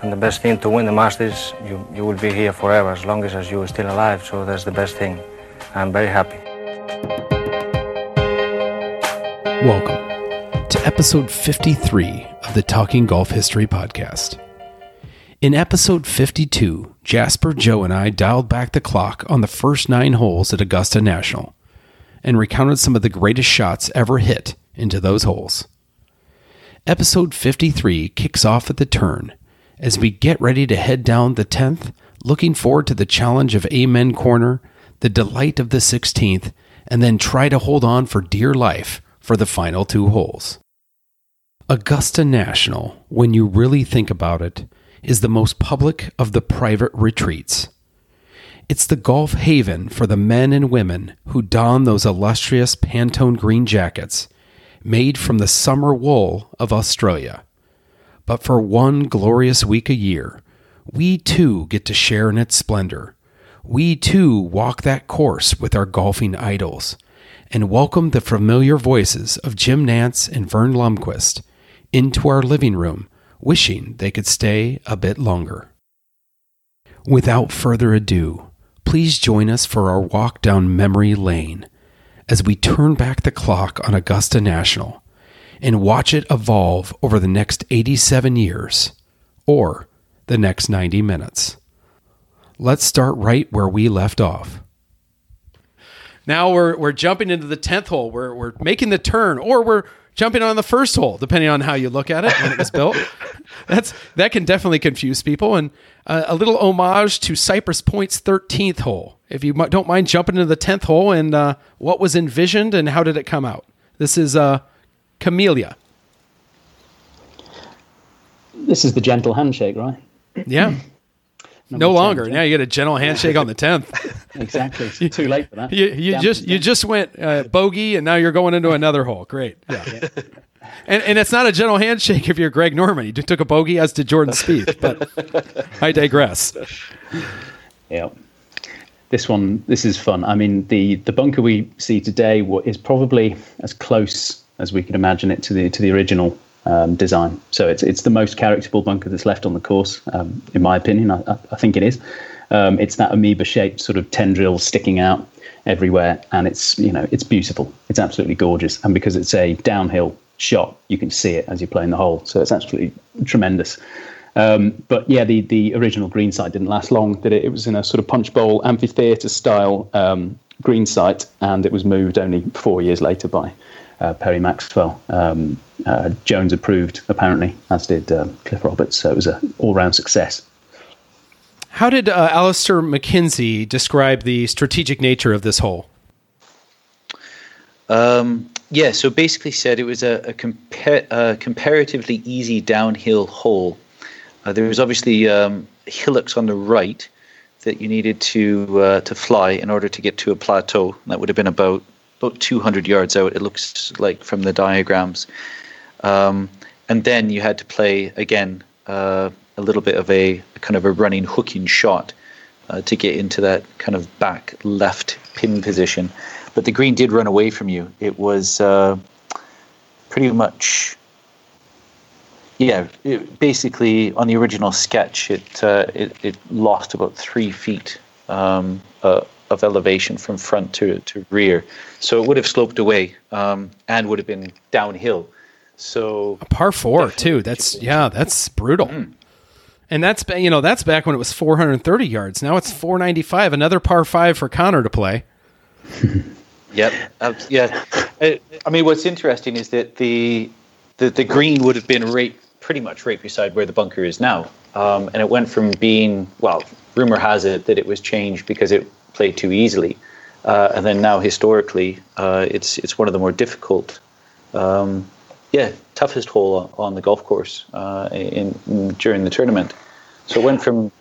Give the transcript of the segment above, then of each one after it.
And the best thing to win the Masters, you will be here forever, as long as you are still alive, so that's the best thing. I'm very happy. Welcome to episode 53 of the Talking Golf History Podcast. In episode 52, Jasper, Joe, and I dialed back the clock on the first 9 holes at Augusta National and recounted some of the greatest shots ever hit into those holes. Episode 53 kicks off at the turn as we get ready to head down the 10th, looking forward to the challenge of Amen Corner, the delight of the 16th, and then try to hold on for dear life for the final 2 holes. Augusta National, when you really think about it, is the most public of the private retreats. It's the golf haven for the men and women who don those illustrious Pantone green jackets, made from the summer wool of Australia. But for one glorious week a year, we too get to share in its splendor. We too walk that course with our golfing idols, and welcome the familiar voices of Jim Nantz and Vern Lundquist into our living room, wishing they could stay a bit longer. Without further ado, please join us for our walk down memory lane as we turn back the clock on Augusta National and watch it evolve over the next 87 years, or the next 90 minutes. Let's start right where we left off. Now we're jumping into the 10th hole. We're making the turn, or we're jumping on the first hole, depending on how you look at it when it was built. That can definitely confuse people. And a little homage to Cypress Point's 13th hole. If you don't mind jumping into the 10th hole and what was envisioned and how did it come out. This is Camellia. This is the gentle handshake, right? Yeah. No longer. 10. Now you get a gentle handshake on the 10th. Exactly. It's too late for that. You just went bogey, and now you're going into another hole. Great. Yeah. And it's not a gentle handshake if you're Greg Norman. He took a bogey, as did Jordan Spieth. But I digress. Yeah. This is fun. I mean, the bunker we see today is probably as close as we could imagine it to the original design. So it's the most characterful bunker that's left on the course, in my opinion. I think it is. It's that amoeba-shaped sort of tendrils sticking out everywhere, and it's beautiful. It's absolutely gorgeous, and because it's a downhill shot, you can see it as you're playing the hole. So it's absolutely tremendous. But yeah, the original green site didn't last long, did it? It was in a sort of punch bowl amphitheatre style green site, and it was moved only 4 years later by Perry Maxwell. Jones approved, apparently, as did Cliff Roberts. So it was an all-round success. How did Alister MacKenzie describe the strategic nature of this hole? Yeah, so basically said it was a comparatively easy downhill hole. There was obviously hillocks on the right that you needed to fly in order to get to a plateau. That would have been about 200 yards out, it looks like from the diagrams. And then you had to play, again, a little bit of a kind of a running, hooking shot to get into that kind of back left pin position. But the green did run away from you. It was pretty much, basically on the original sketch, it lost about 3 feet of elevation from front to rear. So it would have sloped away and would have been downhill. So a par 4 too. That's brutal. Mm. And that's back when it was 430 yards. Now it's 495, another par 5 for Connor to play. Yep. Yeah. I mean, what's interesting is that the green would have been pretty much right beside where the bunker is now, and it went from being, well, rumor has it that it was changed because it played too easily, and then now historically, it's one of the more difficult yeah, toughest hole on the golf course during the tournament. So it went from,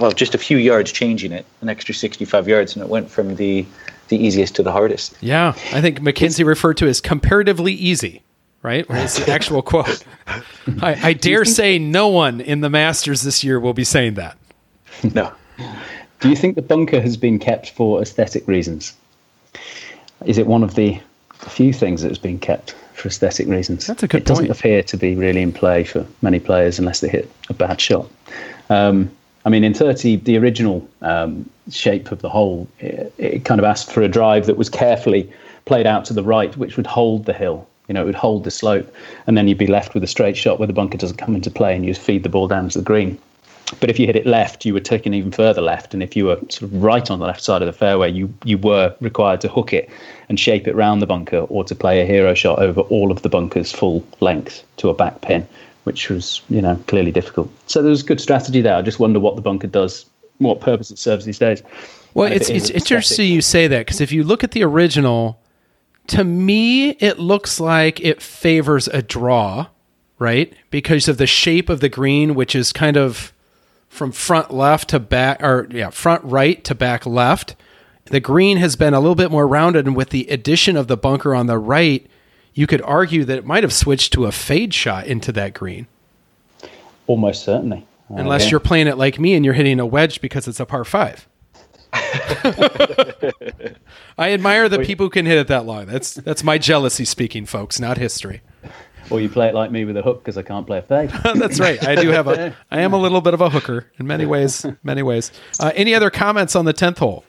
well, just a few yards changing it, an extra 65 yards, and it went from the easiest to the hardest. Yeah, I think MacKenzie referred to it as comparatively easy, right? That's the actual quote. I dare say no one in the Masters this year will be saying that. No. Do you think the bunker has been kept for aesthetic reasons? Is it one of the few things that's been kept for aesthetic reasons? That's a good point. It doesn't appear to be really in play for many players unless they hit a bad shot. I mean, in 30, the original shape of the hole, it kind of asked for a drive that was carefully played out to the right, which would hold the hill. You know, it would hold the slope, and then you'd be left with a straight shot where the bunker doesn't come into play, and you'd feed the ball down to the green. But if you hit it left, you were taken even further left, and if you were sort of right on the left side of the fairway, you were required to hook it and shape it round the bunker, or to play a hero shot over all of the bunker's full length to a back pin, which was, you know, clearly difficult. So there was good strategy there. I just wonder what the bunker does, what purpose it serves these days. Well, it's interesting you say that, because if you look at the original, to me it looks like it favors a draw, right? Because of the shape of the green, which is kind of from front right to back left. The green has been a little bit more rounded, and with the addition of the bunker on the right, you could argue that it might have switched to a fade shot into that green. Almost certainly. Unless you're playing it like me and you're hitting a wedge because it's a par five. I admire the people who can hit it that long. That's my jealousy speaking, folks, not history. Or you play it like me with a hook because I can't play a fade. That's right. I am a little bit of a hooker in many ways. Any other comments on the 10th hole?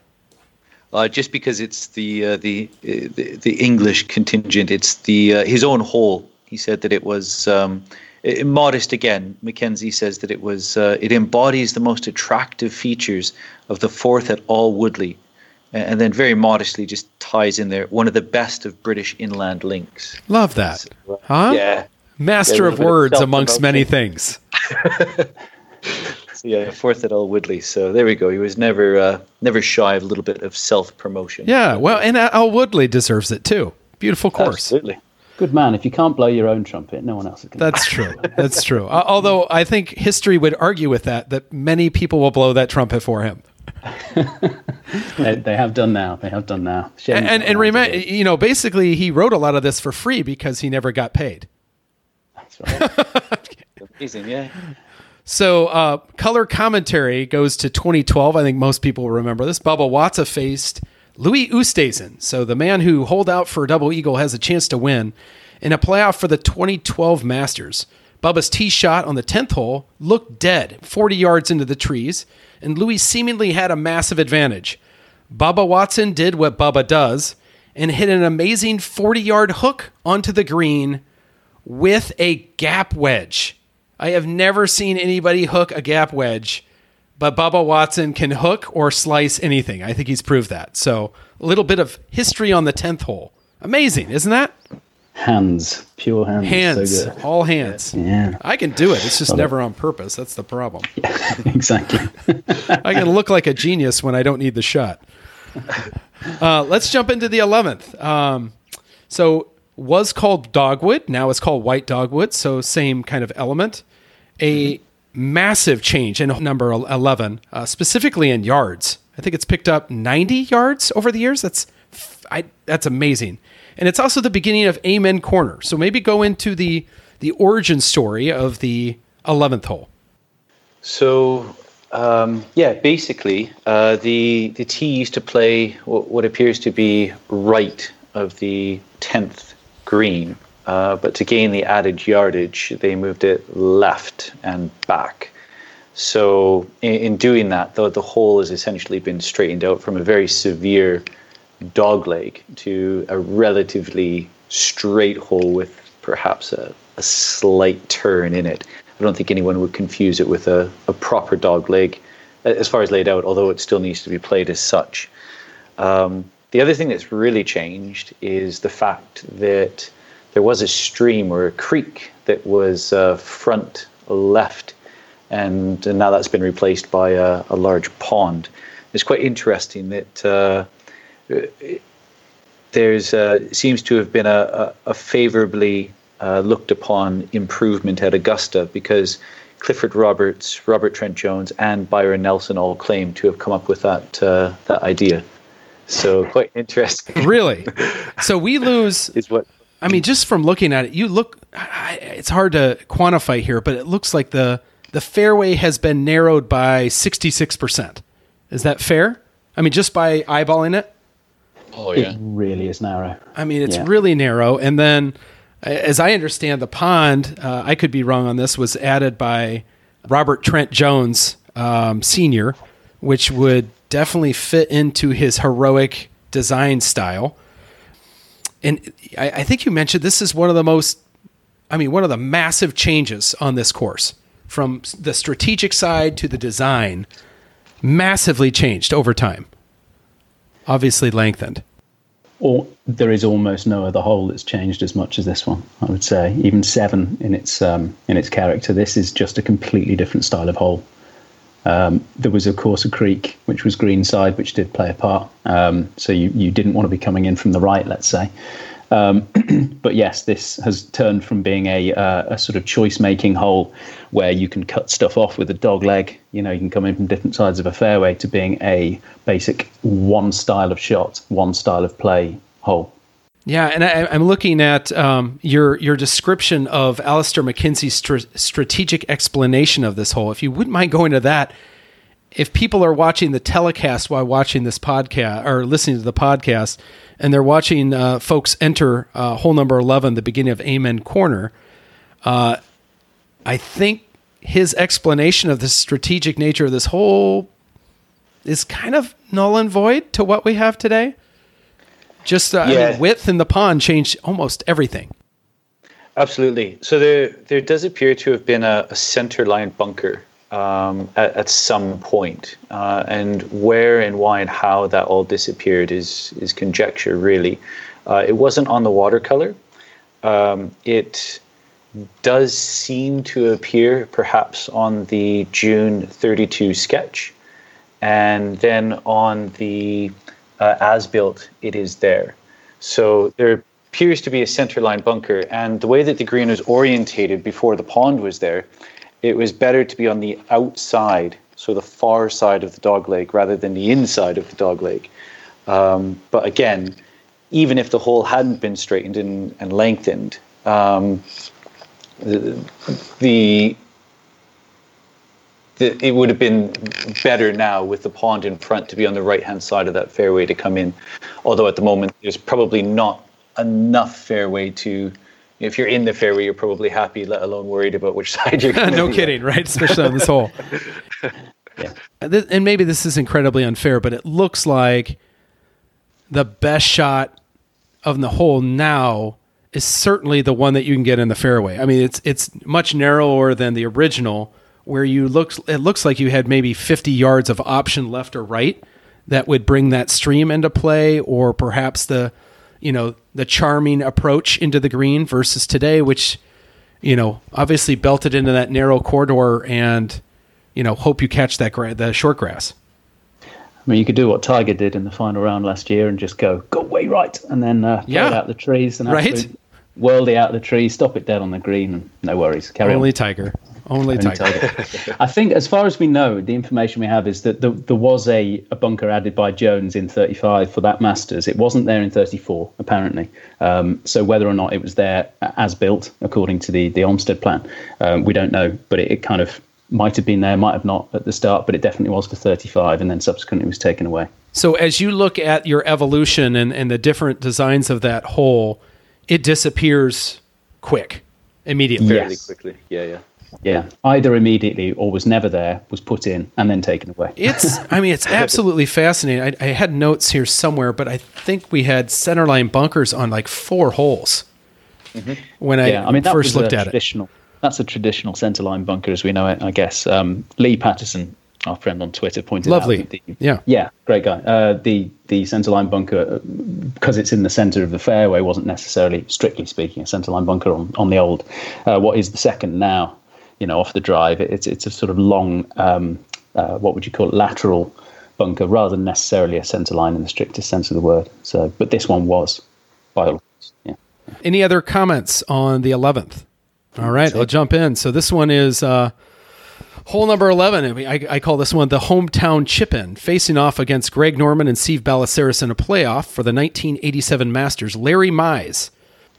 Just because it's the English contingent, it's his own hole. He said that it was modest again. MacKenzie says that it was it embodies the most attractive features of the fourth at Alwoodley, and then very modestly just ties in there, one of the best of British inland links. Love that. So, yeah. Master of words amongst many things. So, yeah, fourth at Alwoodley. So there we go. He was never shy of a little bit of self-promotion. Yeah, well, and Alwoodley deserves it too. Beautiful course. Absolutely. Good man. If you can't blow your own trumpet, no one else can. That's true. That's true. Although I think history would argue with that many people will blow that trumpet for him. They have done now. Shame and remember, you know, basically he wrote a lot of this for free because he never got paid. That's right. Amazing, yeah. So color commentary goes to 2012. I think most people remember this. Bubba Watson faced Louis Oosthuizen. So the man who holed out for a double eagle has a chance to win in a playoff for the 2012 Masters. Bubba's tee shot on the 10th hole looked dead, 40 yards into the trees, and Louis seemingly had a massive advantage. Bubba Watson did what Bubba does and hit an amazing 40-yard hook onto the green with a gap wedge. I have never seen anybody hook a gap wedge, but Bubba Watson can hook or slice anything. I think he's proved that. So a little bit of history on the 10th hole. Amazing, isn't that? Hands, pure hands. Hands, so all hands. Yeah, I can do it. It's just never on purpose. That's the problem. Yeah, exactly. I can look like a genius when I don't need the shot. Let's jump into the 11th. So was called Dogwood. Now it's called White Dogwood. So same kind of element. A massive change in number 11, specifically in yards. I think it's picked up 90 yards over the years. That's amazing. And it's also the beginning of Amen Corner. So maybe go into the origin story of the 11th hole. So, basically, the tee used to play what appears to be right of the 10th green. But to gain the added yardage, they moved it left and back. So in doing that, the hole has essentially been straightened out from a very severe dogleg to a relatively straight hole with perhaps a slight turn in it. I don't think anyone would confuse it with a proper dogleg as far as laid out, although it still needs to be played as such. The other thing that's really changed is the fact that there was a stream or a creek that was front left, and now that's been replaced by a large pond. It's quite interesting that there's seems to have been a favorably looked upon improvement at Augusta, because Clifford Roberts, Robert Trent Jones, and Byron Nelson all claim to have come up with that that idea. So quite interesting. Really? So we lose. Is what? I mean, just from looking at it, you look. It's hard to quantify here, but it looks like the fairway has been narrowed by 66%. Is that fair? I mean, just by eyeballing it. Oh yeah, it really is narrow. I mean, it's really narrow, and then. As I understand, the pond, I could be wrong on this, was added by Robert Trent Jones Sr., which would definitely fit into his heroic design style. And I think you mentioned this is one of the most, I mean, one of the massive changes on this course, from the strategic side to the design, massively changed over time, obviously lengthened. Or there is almost no other hole that's changed as much as this one, I would say. Even seven in its character. This is just a completely different style of hole. There was, of course, a creek, which was greenside, which did play a part. So you didn't want to be coming in from the right, let's say. But yes, this has turned from being a sort of choice-making hole where you can cut stuff off with a dog leg, you know, you can come in from different sides of a fairway, to being a basic one style of shot, one style of play hole. Yeah, and I'm looking at your description of Alister MacKenzie's strategic explanation of this hole. If you wouldn't mind going to that, if people are watching the telecast while watching this podcast or listening to the podcast, and they're watching folks enter hole number 11, the beginning of Amen Corner, I think his explanation of the strategic nature of this hole is kind of null and void to what we have today. Just I mean, width in the pond changed almost everything. Absolutely. So there does appear to have been a centerline bunker at some point, and where and why and how that all disappeared is conjecture, really. It wasn't on the watercolor. It does seem to appear perhaps on the June 32 sketch, and then on the as-built it is there. So there appears to be a centerline bunker, and the way that the green was orientated before the pond was there, it was better to be on the outside, so the far side of the dog leg, rather than the inside of the dog leg. But again, even if the hole hadn't been straightened and lengthened, it would have been better now with the pond in front to be on the right-hand side of that fairway to come in. Although at the moment, there's probably not enough fairway to... If you're in the fairway, you're probably happy, let alone worried about which side you're going to No kidding, right? Especially on this hole. Yeah. And maybe this is incredibly unfair, but it looks like the best shot of the hole now is certainly the one that you can get in the fairway. I mean, it's much narrower than the original, where it looks like you had maybe 50 yards of option left or right that would bring that stream into play, or perhaps the charming approach into the green, versus today, which, you know, obviously belted into that narrow corridor and, you know, hope you catch that the short grass. I mean, you could do what Tiger did in the final round last year and just go way right, and then throw it out the trees and worldie out the trees, stop it dead on the green, and no worries. Only on. Tiger. Only Tiger. I think, as far as we know, the information we have is that there was a bunker added by Jones in 35 for that Masters. It wasn't there in 34, apparently. So whether or not it was there as built, according to the Olmsted plan, we don't know. But it kind of might have been there, might have not at the start, but it definitely was for 35, and then subsequently was taken away. So as you look at your evolution and the different designs of that hole, it disappears immediately. Fairly quickly, yeah. Yeah, either immediately or was never there, was put in and then taken away. It's absolutely fascinating. I had notes here somewhere, but I think we had centerline bunkers on like four holes when first looked at it. That's a traditional centerline bunker as we know it, I guess. Lee Patterson, our friend on Twitter, pointed out. Yeah, great guy. The centerline bunker, because it's in the center of the fairway, wasn't necessarily, strictly speaking, a centerline bunker on the old. What is the second now? You know, off the drive, it's a sort of long, what would you call it, lateral bunker, rather than necessarily a centre line in the strictest sense of the word. So, but this one was, by all means. Yeah. Any other comments on the 11th? All right, I'll jump in. So this one is hole number 11. I call this one the hometown chip-in, facing off against Greg Norman and Seve Ballesteros in a playoff for the 1987 Masters. Larry Mize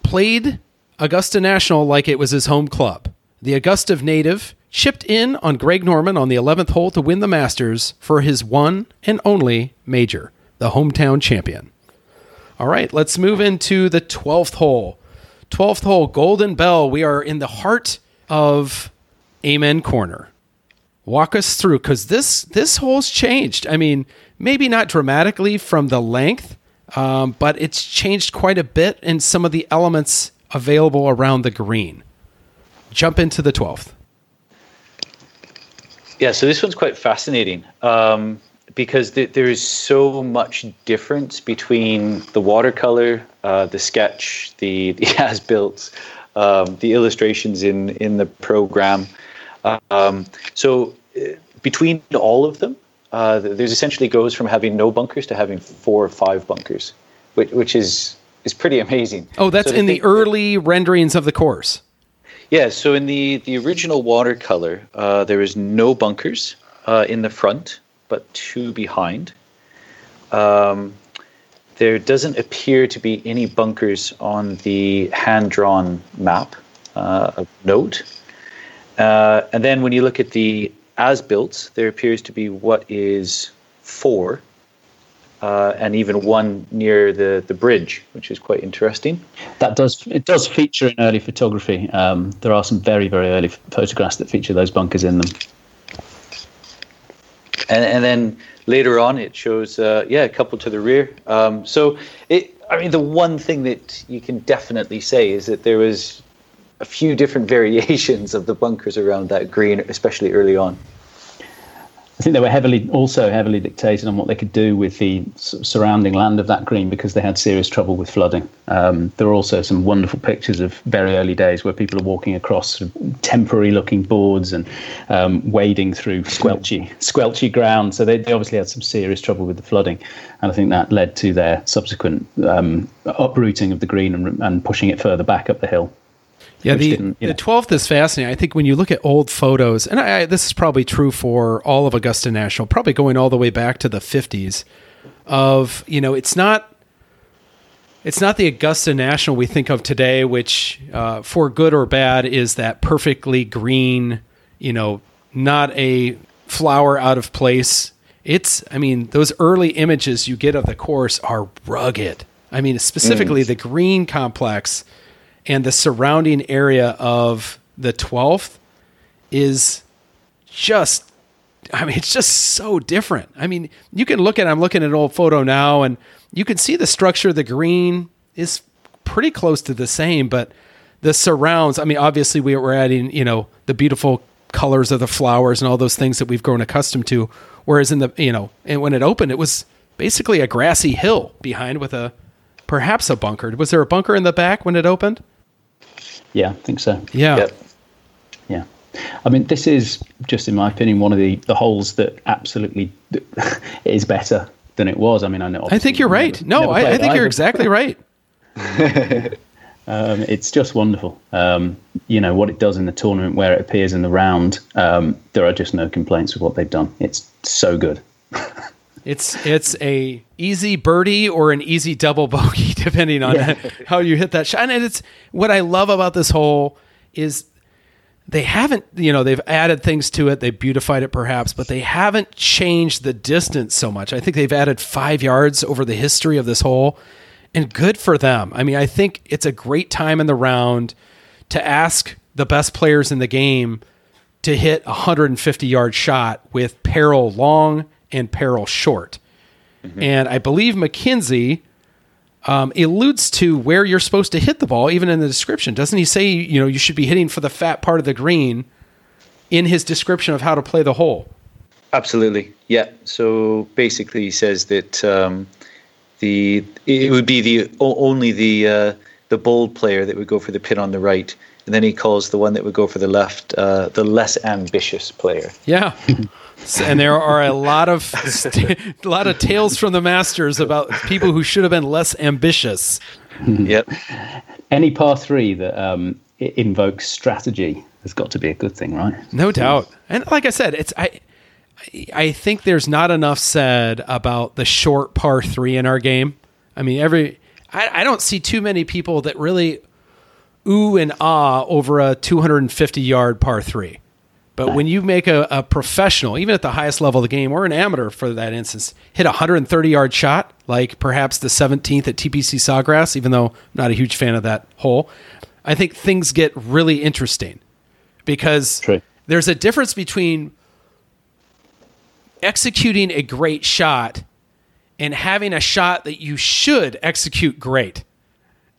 played Augusta National like it was his home club. The Augusta native chipped in on Greg Norman on the 11th hole to win the Masters for his one and only major, the hometown champion. All right, let's move into the 12th hole. 12th hole, Golden Bell. We are in the heart of Amen Corner. Walk us through, because this hole's changed. I mean, maybe not dramatically from the length, but it's changed quite a bit in some of the elements available around the green. Jump into the 12th. Yeah, so this one's quite fascinating because there is so much difference between the watercolor, the sketch, the as-built, the illustrations in the program. So between all of them, there's essentially goes from having no bunkers to having 4 or 5 bunkers, which is pretty amazing. Oh, that's so in the early renderings of the course. Yeah, so in the original watercolor, there is no bunkers in the front, but 2 behind. There doesn't appear to be any bunkers on the hand-drawn map of note. And then when you look at the as-built, there appears to be what is 4, and even 1 near the bridge, which is quite interesting. It does feature in early photography. There are some very, very early photographs that feature those bunkers in them. And then later on, it shows, a couple to the rear. The one thing that you can definitely say is that there was a few different variations of the bunkers around that green, especially early on. I think they were heavily dictated on what they could do with the surrounding land of that green because they had serious trouble with flooding. There are also some wonderful pictures of very early days where people are walking across sort of temporary-looking boards and wading through squelchy ground. So they obviously had some serious trouble with the flooding, and I think that led to their subsequent uprooting of the green and pushing it further back up the hill. Yeah, the 12th is fascinating. I think when you look at old photos, and this is probably true for all of Augusta National, probably going all the way back to the 50s, of, you know, it's not the Augusta National we think of today, which for good or bad is that perfectly green, you know, not a flower out of place. Those early images you get of the course are rugged. I mean, specifically the green complex. And the surrounding area of the 12th is just, it's just so different. I mean, you can look at, I'm looking at an old photo now, and you can see the structure of the green is pretty close to the same, but the surrounds, obviously we were adding, the beautiful colors of the flowers and all those things that we've grown accustomed to. Whereas and when it opened, it was basically a grassy hill behind with perhaps a bunker. Was there a bunker in the back when it opened? Yeah, I think so. Yeah. Yep. Yeah. This is, just in my opinion, one of the holes that absolutely is better than it was. I think you're right. No, I think you're exactly right. It's just wonderful. What it does in the tournament, where it appears in the round, there are just no complaints with what they've done. It's so good. It's a easy birdie or an easy double bogey, depending on how you hit that shot. And it's what I love about this hole is they haven't, they've added things to it. They beautified it perhaps, but they haven't changed the distance so much. I think they've added 5 yards over the history of this hole, and good for them. I think it's a great time in the round to ask the best players in the game to hit a 150-yard shot with peril long and peril short. Mm-hmm. And I believe MacKenzie alludes to where you're supposed to hit the ball, even in the description. Doesn't he say, you should be hitting for the fat part of the green in his description of how to play the hole? Absolutely. Yeah. So basically he says that it would be the the bold player that would go for the pin on the right, and then he calls the one that would go for the left the less ambitious player. Yeah. And there are a lot of tales from the Masters about people who should have been less ambitious. Yep. Any par three that invokes strategy has got to be a good thing, right? No doubt. And like I said, I think there's not enough said about the short par three in our game. I mean, I don't see too many people that really ooh and ah over a 250-yard par three. But when you make a professional, even at the highest level of the game, or an amateur for that instance, hit a 130-yard shot, like perhaps the 17th at TPC Sawgrass, even though I'm not a huge fan of that hole, I think things get really interesting because there's a difference between executing a great shot and having a shot that you should execute great.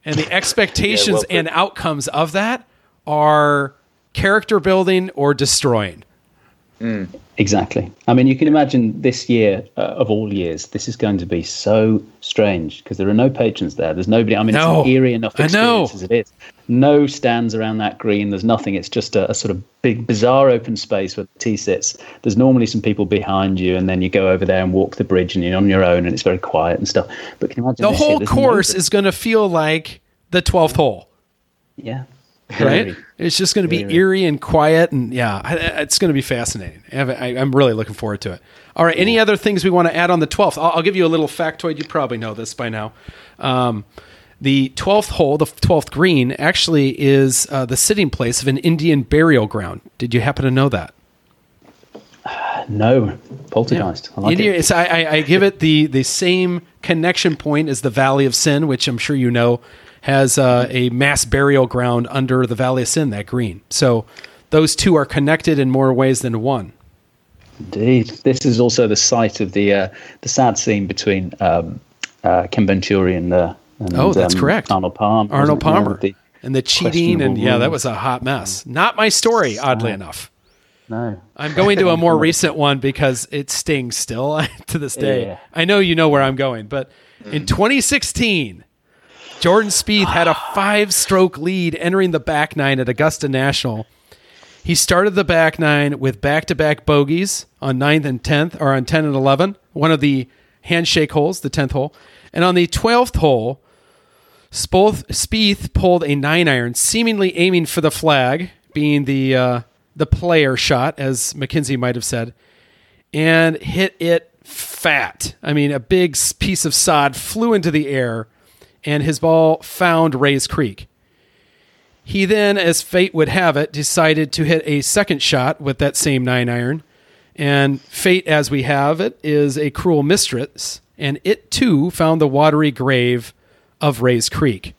And the expectations and outcomes of that are character building or destroying. Mm. Exactly. I mean, you can imagine this year of all years, this is going to be so strange because there are no patrons there. There's nobody. I mean, it's an eerie enough experience as it is. No stands around that green. There's nothing. It's just a sort of big, bizarre open space where the tee sits. There's normally some people behind you, and then you go over there and walk the bridge, and you're on your own, and it's very quiet and stuff. But can you imagine the whole course is going to feel like the 12th hole? Yeah. Right? Eerie. It's just going to be eerie and quiet, and it's going to be fascinating. I'm really looking forward to it. All right, any other things we want to add on the 12th? I'll give you a little factoid. You probably know this by now. The 12th hole, the 12th green, actually is the sitting place of an Indian burial ground. Did you happen to know that? No. Poltergeist. Yeah. I like India, it. I give it the same connection point as the Valley of Sin, which I'm sure you know, has a mass burial ground under the Valley of Sin, that green. So those two are connected in more ways than one. Indeed. This is also the site of the sad scene between Ken Venturi and that's correct. Arnold Palmer. And the cheating, and that was a hot mess. Not my story, oddly enough. No. I'm going to a more recent one because it stings still to this day. Yeah. I know you know where I'm going, but in 2016... Jordan Spieth had a 5-stroke lead entering the back nine at Augusta National. He started the back nine with back-to-back bogeys on 9th and 10th, or on 10 and 11, one of the handshake holes, the 10th hole. And on the 12th hole, Spieth pulled a 9-iron, seemingly aiming for the flag, being the player shot, as MacKenzie might have said, and hit it fat. I mean, a big piece of sod flew into the air, and his ball found Ray's Creek. He then, as fate would have it, decided to hit a second shot with that same 9-iron. And fate, as we have it, is a cruel mistress, and it too found the watery grave of Ray's Creek.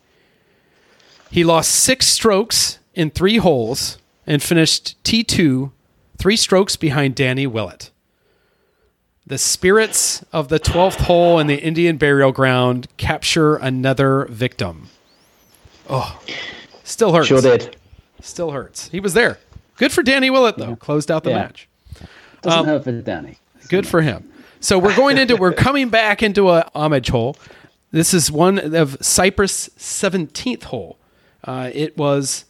He lost 6 strokes in 3 holes and finished T2, 3 strokes behind Danny Willett. The spirits of the 12th hole in the Indian burial ground capture another victim. Oh, still hurts. Sure did. Still hurts. He was there. Good for Danny Willett, though. Closed out the match. Doesn't hurt for Danny. Good for him. So we're coming back into a homage hole. This is one of Cypress' 17th hole. It's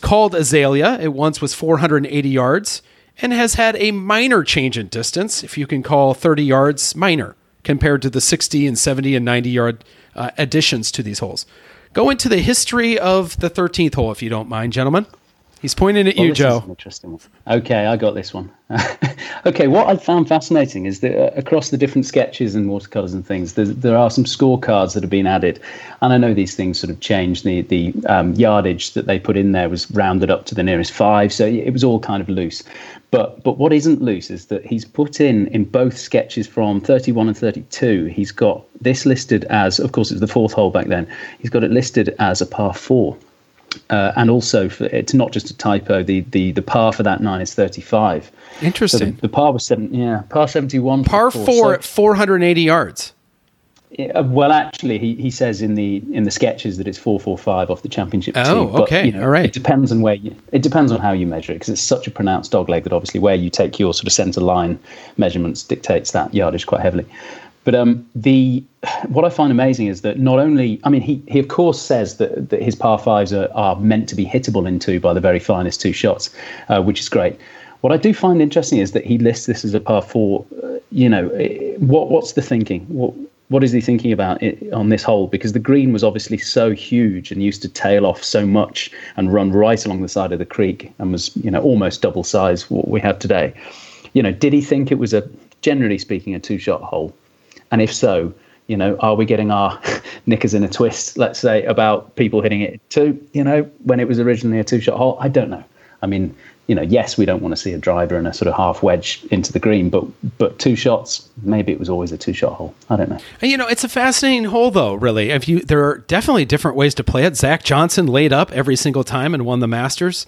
called Azalea. It once was 480 yards. And has had a minor change in distance, if you can call 30 yards minor, compared to the 60 and 70 and 90-yard additions to these holes. Go into the history of the 13th hole, if you don't mind, gentlemen. He's pointing at you, Joe. This is an interesting one. Okay, I got this one. Okay, what I found fascinating is that across the different sketches and watercolors and things, there are some scorecards that have been added. And I know these things sort of change. The yardage that they put in there was rounded up to the nearest 5, so it was all kind of loose. But what isn't loose is that he's put in both sketches from 31 and 32, he's got this listed as, of course, it's the 4th hole back then, he's got it listed as a par 4. And also, it's not just a typo. The par for that 9 is 35. Interesting. So the par was par 71. Par 4 at 480 yards. Yeah, well, actually, he says in the sketches that it's 445 off the championship team. Oh, okay, but, all right. It depends on how you measure it because it's such a pronounced dogleg that obviously where you take your sort of centre line measurements dictates that yardage quite heavily. But what I find amazing is that not only, I mean, he of course says that his par fives are meant to be hittable in two by the very finest two shots, which is great. What I do find interesting is that he lists this as a par four. What's the thinking? What is he thinking about on this hole? Because the green was obviously so huge and used to tail off so much and run right along the side of the creek and was, almost double size what we had today. Did he think it was generally speaking, a two-shot hole? And if so, are we getting our knickers in a twist, let's say, about people hitting it two, when it was originally a two-shot hole? I don't know. I mean, yes, we don't want to see a driver and a sort of half wedge into the green, but two shots, maybe it was always a two-shot hole. I don't know. And, it's a fascinating hole, though, really. There are definitely different ways to play it. Zach Johnson laid up every single time and won the Masters.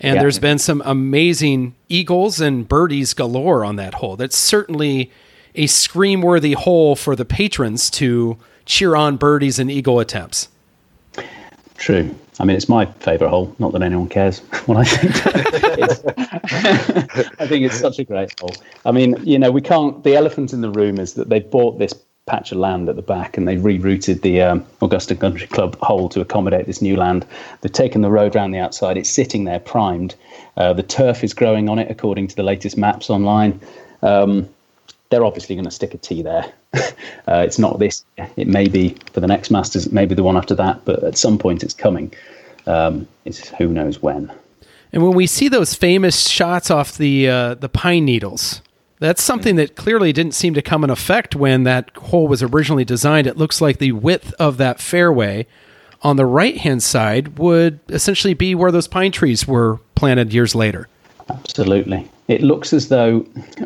And There's been some amazing eagles and birdies galore on that hole. That's certainly a scream-worthy hole for the patrons to cheer on birdies and eagle attempts. True. I mean, it's my favorite hole. Not that anyone cares what I think. I think it's such a great hole. I mean, we can't. The elephant in the room is that they bought this patch of land at the back and they rerouted the Augusta Country Club hole to accommodate this new land. They've taken the road round the outside. It's sitting there primed. The turf is growing on it, according to the latest maps online. They're obviously going to stick a tee there. It's not this. It may be for the next Masters, maybe the one after that, but at some point it's coming. It's who knows when. And when we see those famous shots off the pine needles, that's something that clearly didn't seem to come in effect when that hole was originally designed. It looks like the width of that fairway on the right-hand side would essentially be where those pine trees were planted years later. Absolutely. It looks as though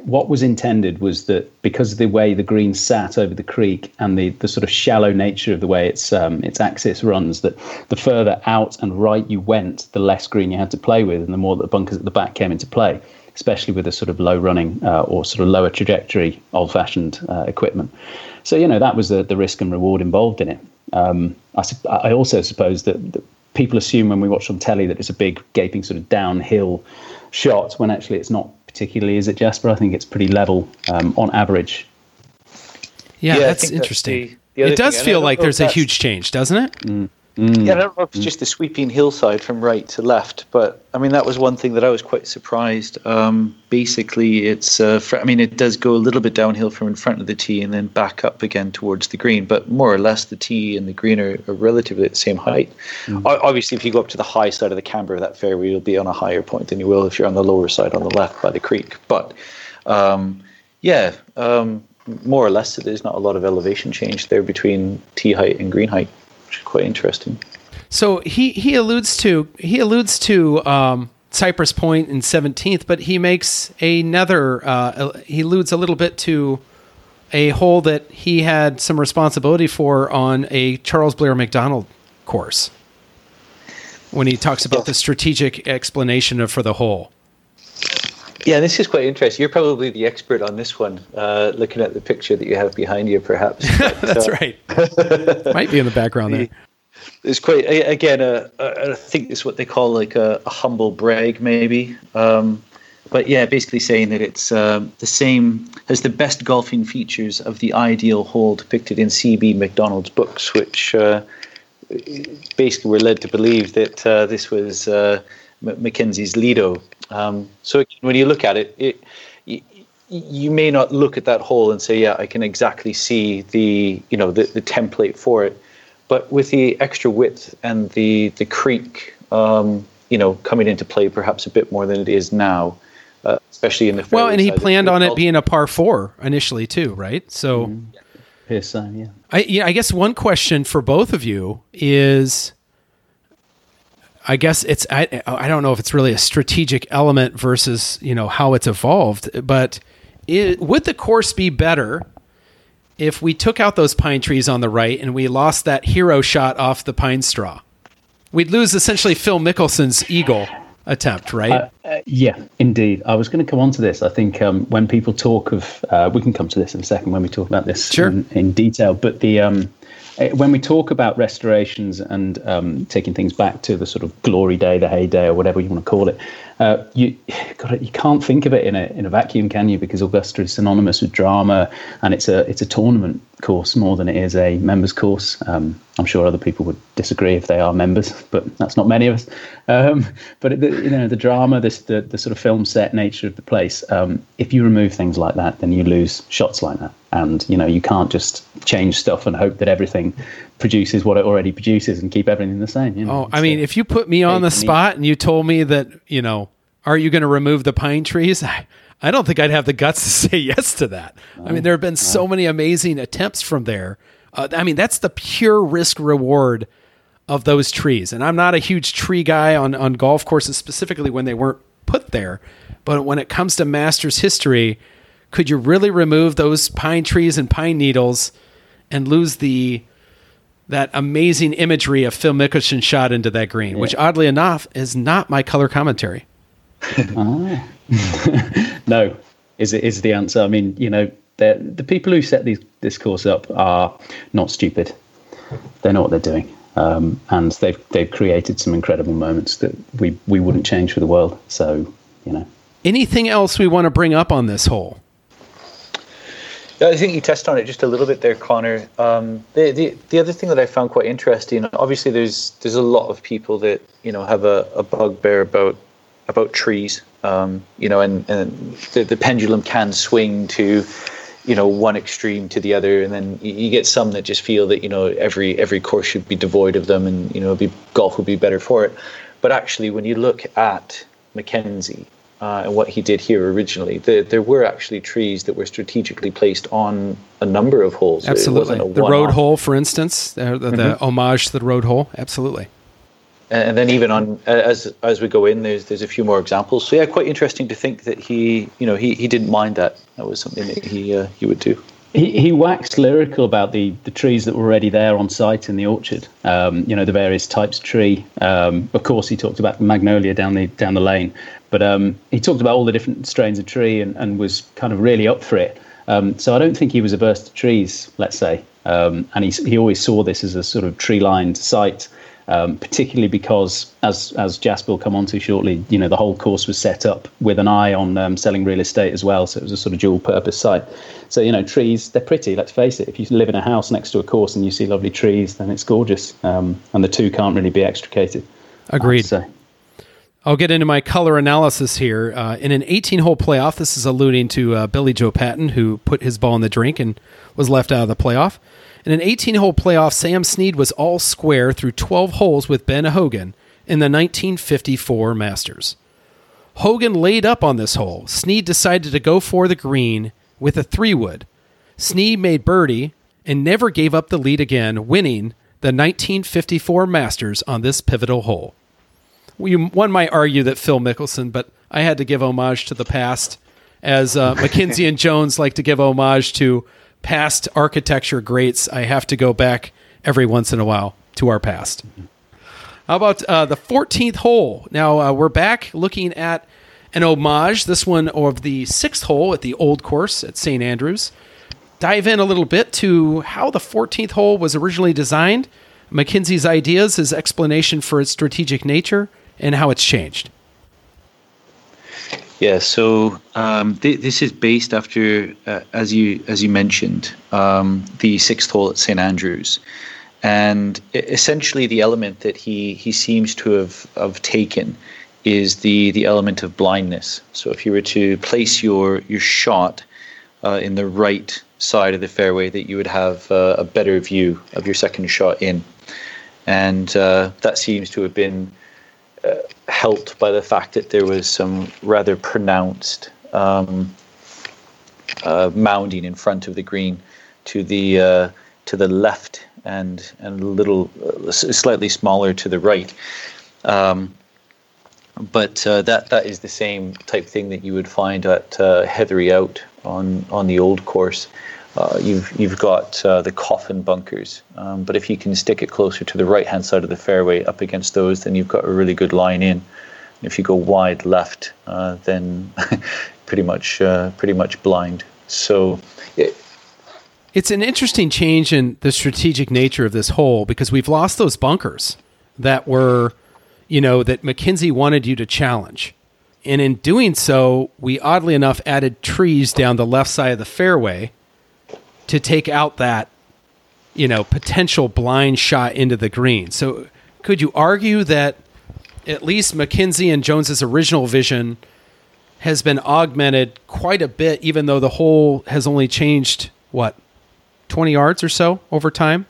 what was intended was that because of the way the green sat over the creek and the sort of shallow nature of the way its axis runs, that the further out and right you went, the less green you had to play with and the more the bunkers at the back came into play, especially with a sort of low running or sort of lower trajectory old-fashioned equipment. So, that was the risk and reward involved in it. I also suppose that people assume when we watch on telly that it's a big gaping sort of downhill shot when actually it's not particularly, is it, Jasper? I think it's pretty level on average. Yeah, that's interesting. It does feel like there's a huge change, doesn't it? Yeah, I don't know if it's just the sweeping hillside from right to left, but I mean, that was one thing that I was quite surprised. Basically, it's it does go a little bit downhill from in front of the tee and then back up again towards the green, but more or less the tee and the green are relatively at the same height. Obviously, if you go up to the high side of the camber of that fairway, you'll be on a higher point than you will if you're on the lower side on the left by the creek. But more or less, there's not a lot of elevation change there between tee height and green height, which is quite interesting. So he alludes to Cypress Point in 17th, but he makes another. He alludes a little bit to a hole that he had some responsibility for on a Charles Blair McDonald course when he talks about the strategic explanation for the hole. Yeah, this is quite interesting. You're probably the expert on this one, looking at the picture that you have behind you, perhaps. But, that's right. Might be in the background there. It's quite, again, I think it's what they call like a humble brag, maybe. But yeah, basically saying that it's the same, has the best golfing features of the ideal hole depicted in C.B. McDonald's books, which basically we're led to believe that this was Mackenzie's Lido. So when you look at it, you may not look at that hole and say, yeah, I can exactly see the template for it. But with the extra width and the creek, coming into play perhaps a bit more than it is now, especially in the fairway. Well, and he planned on it being a par four initially too, right? So, I guess one question for both of you is, I guess I don't know if it's really a strategic element versus, how it's evolved, but would the course be better if we took out those pine trees on the right and we lost that hero shot off the pine straw? We'd lose essentially Phil Mickelson's eagle attempt, right? Yeah, indeed. I was going to come on to this. I think when people talk of, we can come to this in a second when we talk about this in detail, but the... when we talk about restorations and taking things back to the sort of glory day, the heyday, or whatever you want to call it, You can't think of it in a vacuum, can you? Because Augusta is synonymous with drama, and it's a tournament course more than it is a members course. I'm sure other people would disagree if they are members, but that's not many of us. But the drama, the sort of film set nature of the place. If you remove things like that, then you lose shots like that, and you can't just change stuff and hope that everything produces what it already produces and keep everything the same. If you put me on the spot and you told me that are you going to remove the pine trees? I don't think I'd have the guts to say yes to that. No, there have been so many amazing attempts from there. That's the pure risk reward of those trees. And I'm not a huge tree guy on golf courses, specifically when they weren't put there. But when it comes to Masters history, could you really remove those pine trees and pine needles and lose that amazing imagery of Phil Mickelson shot into that green, which oddly enough is not my color commentary. No, is the answer. The people who set this course up are not stupid. They know what they're doing, and they've created some incredible moments that we wouldn't change for the world. So. Anything else we want to bring up on this hole? I think you touched on it just a little bit there, Connor. The other thing that I found quite interesting, obviously, there's a lot of people that have a bugbear about trees, and the pendulum can swing to, one extreme to the other, and then you get some that just feel that every course should be devoid of them, and golf would be better for it. But actually, when you look at MacKenzie and what he did here originally, there were actually trees that were strategically placed on a number of holes. Absolutely, the road hole, for instance, the homage to the road hole. Absolutely. And then even on as we go in, there's a few more examples. So yeah, quite interesting to think that he didn't mind that. That was something that he would do. He waxed lyrical about the trees that were already there on site in the orchard. The various types of tree. Of course, he talked about magnolia down the lane, but he talked about all the different strains of tree and was kind of really up for it. So I don't think he was averse to trees, let's say. And he always saw this as a sort of tree-lined site. Particularly because, as Jasper will come on to shortly, the whole course was set up with an eye on selling real estate as well. So it was a sort of dual-purpose site. So, trees, they're pretty, let's face it. If you live in a house next to a course and you see lovely trees, then it's gorgeous. And the two can't really be extricated. Agreed. I'll get into my color analysis here. In an 18-hole playoff, this is alluding to Billy Joe Patton, who put his ball in the drink and was left out of the playoff. In an 18-hole playoff, Sam Snead was all square through 12 holes with Ben Hogan in the 1954 Masters. Hogan laid up on this hole. Snead decided to go for the green with a three-wood. Snead made birdie and never gave up the lead again, winning the 1954 Masters on this pivotal hole. One might argue that Phil Mickelson, but I had to give homage to the past, as MacKenzie and Jones like to give homage to past architecture greats. I have to go back every once in a while to our past. How about the 14th hole? Now we're back looking at an homage, this one of the 6th hole at the old course at St. Andrews. Dive in a little bit to how the 14th hole was originally designed, MacKenzie's ideas, his explanation for its strategic nature, and how it's changed. Yeah, so this is based after, as you mentioned, the 6th hole at St. Andrews. And essentially the element that he seems to have taken is the element of blindness. So if you were to place your shot in the right side of the fairway, that you would have a better view of your second shot in. And that seems to have been helped by the fact that there was some rather pronounced mounding in front of the green to the left and a little slightly smaller to the right. But that is the same type thing that you would find at Heathery Out on the old course. You've got the coffin bunkers, but if you can stick it closer to the right-hand side of the fairway up against those, then you've got a really good line in. And if you go wide left, then pretty much blind. So it's an interesting change in the strategic nature of this hole, because we've lost those bunkers that were, that MacKenzie wanted you to challenge. And in doing so, we oddly enough added trees down the left side of the fairway to take out that, you know, potential blind shot into the green. So could you argue that at least MacKenzie and Jones's original vision has been augmented quite a bit, even though the hole has only changed, what, 20 yards or so over time?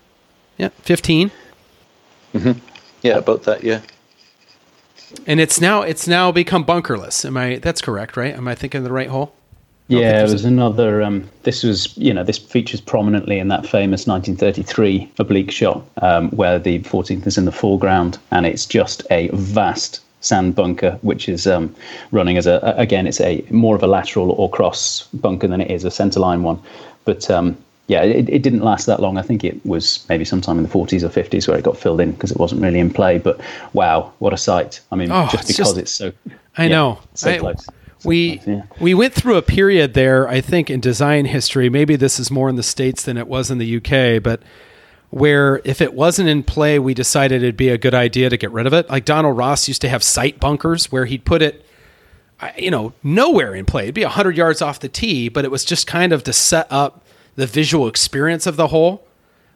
Yeah, 15. Mm-hmm. Yeah, about that, yeah. And it's now become bunkerless. Am I? That's correct, right? Am I thinking of the right hole? Yeah, it was another. This was, you know, this features prominently in that famous 1933 oblique shot, where the 14th is in the foreground, and it's just a vast sand bunker, which is running as a, again, it's a more of a lateral or cross bunker than it is a centerline one, but. Yeah, it didn't last that long. I think it was maybe sometime in the 40s or 50s where it got filled in because it wasn't really in play. But wow, what a sight. I mean, it's so... I know. So close. We went through a period there, I think, in design history. Maybe this is more in the States than it was in the UK, but where if it wasn't in play, we decided it'd be a good idea to get rid of it. Like Donald Ross used to have sight bunkers where he'd put it, you know, nowhere in play. It'd be 100 yards off the tee, but it was just kind of to set up the visual experience of the hole,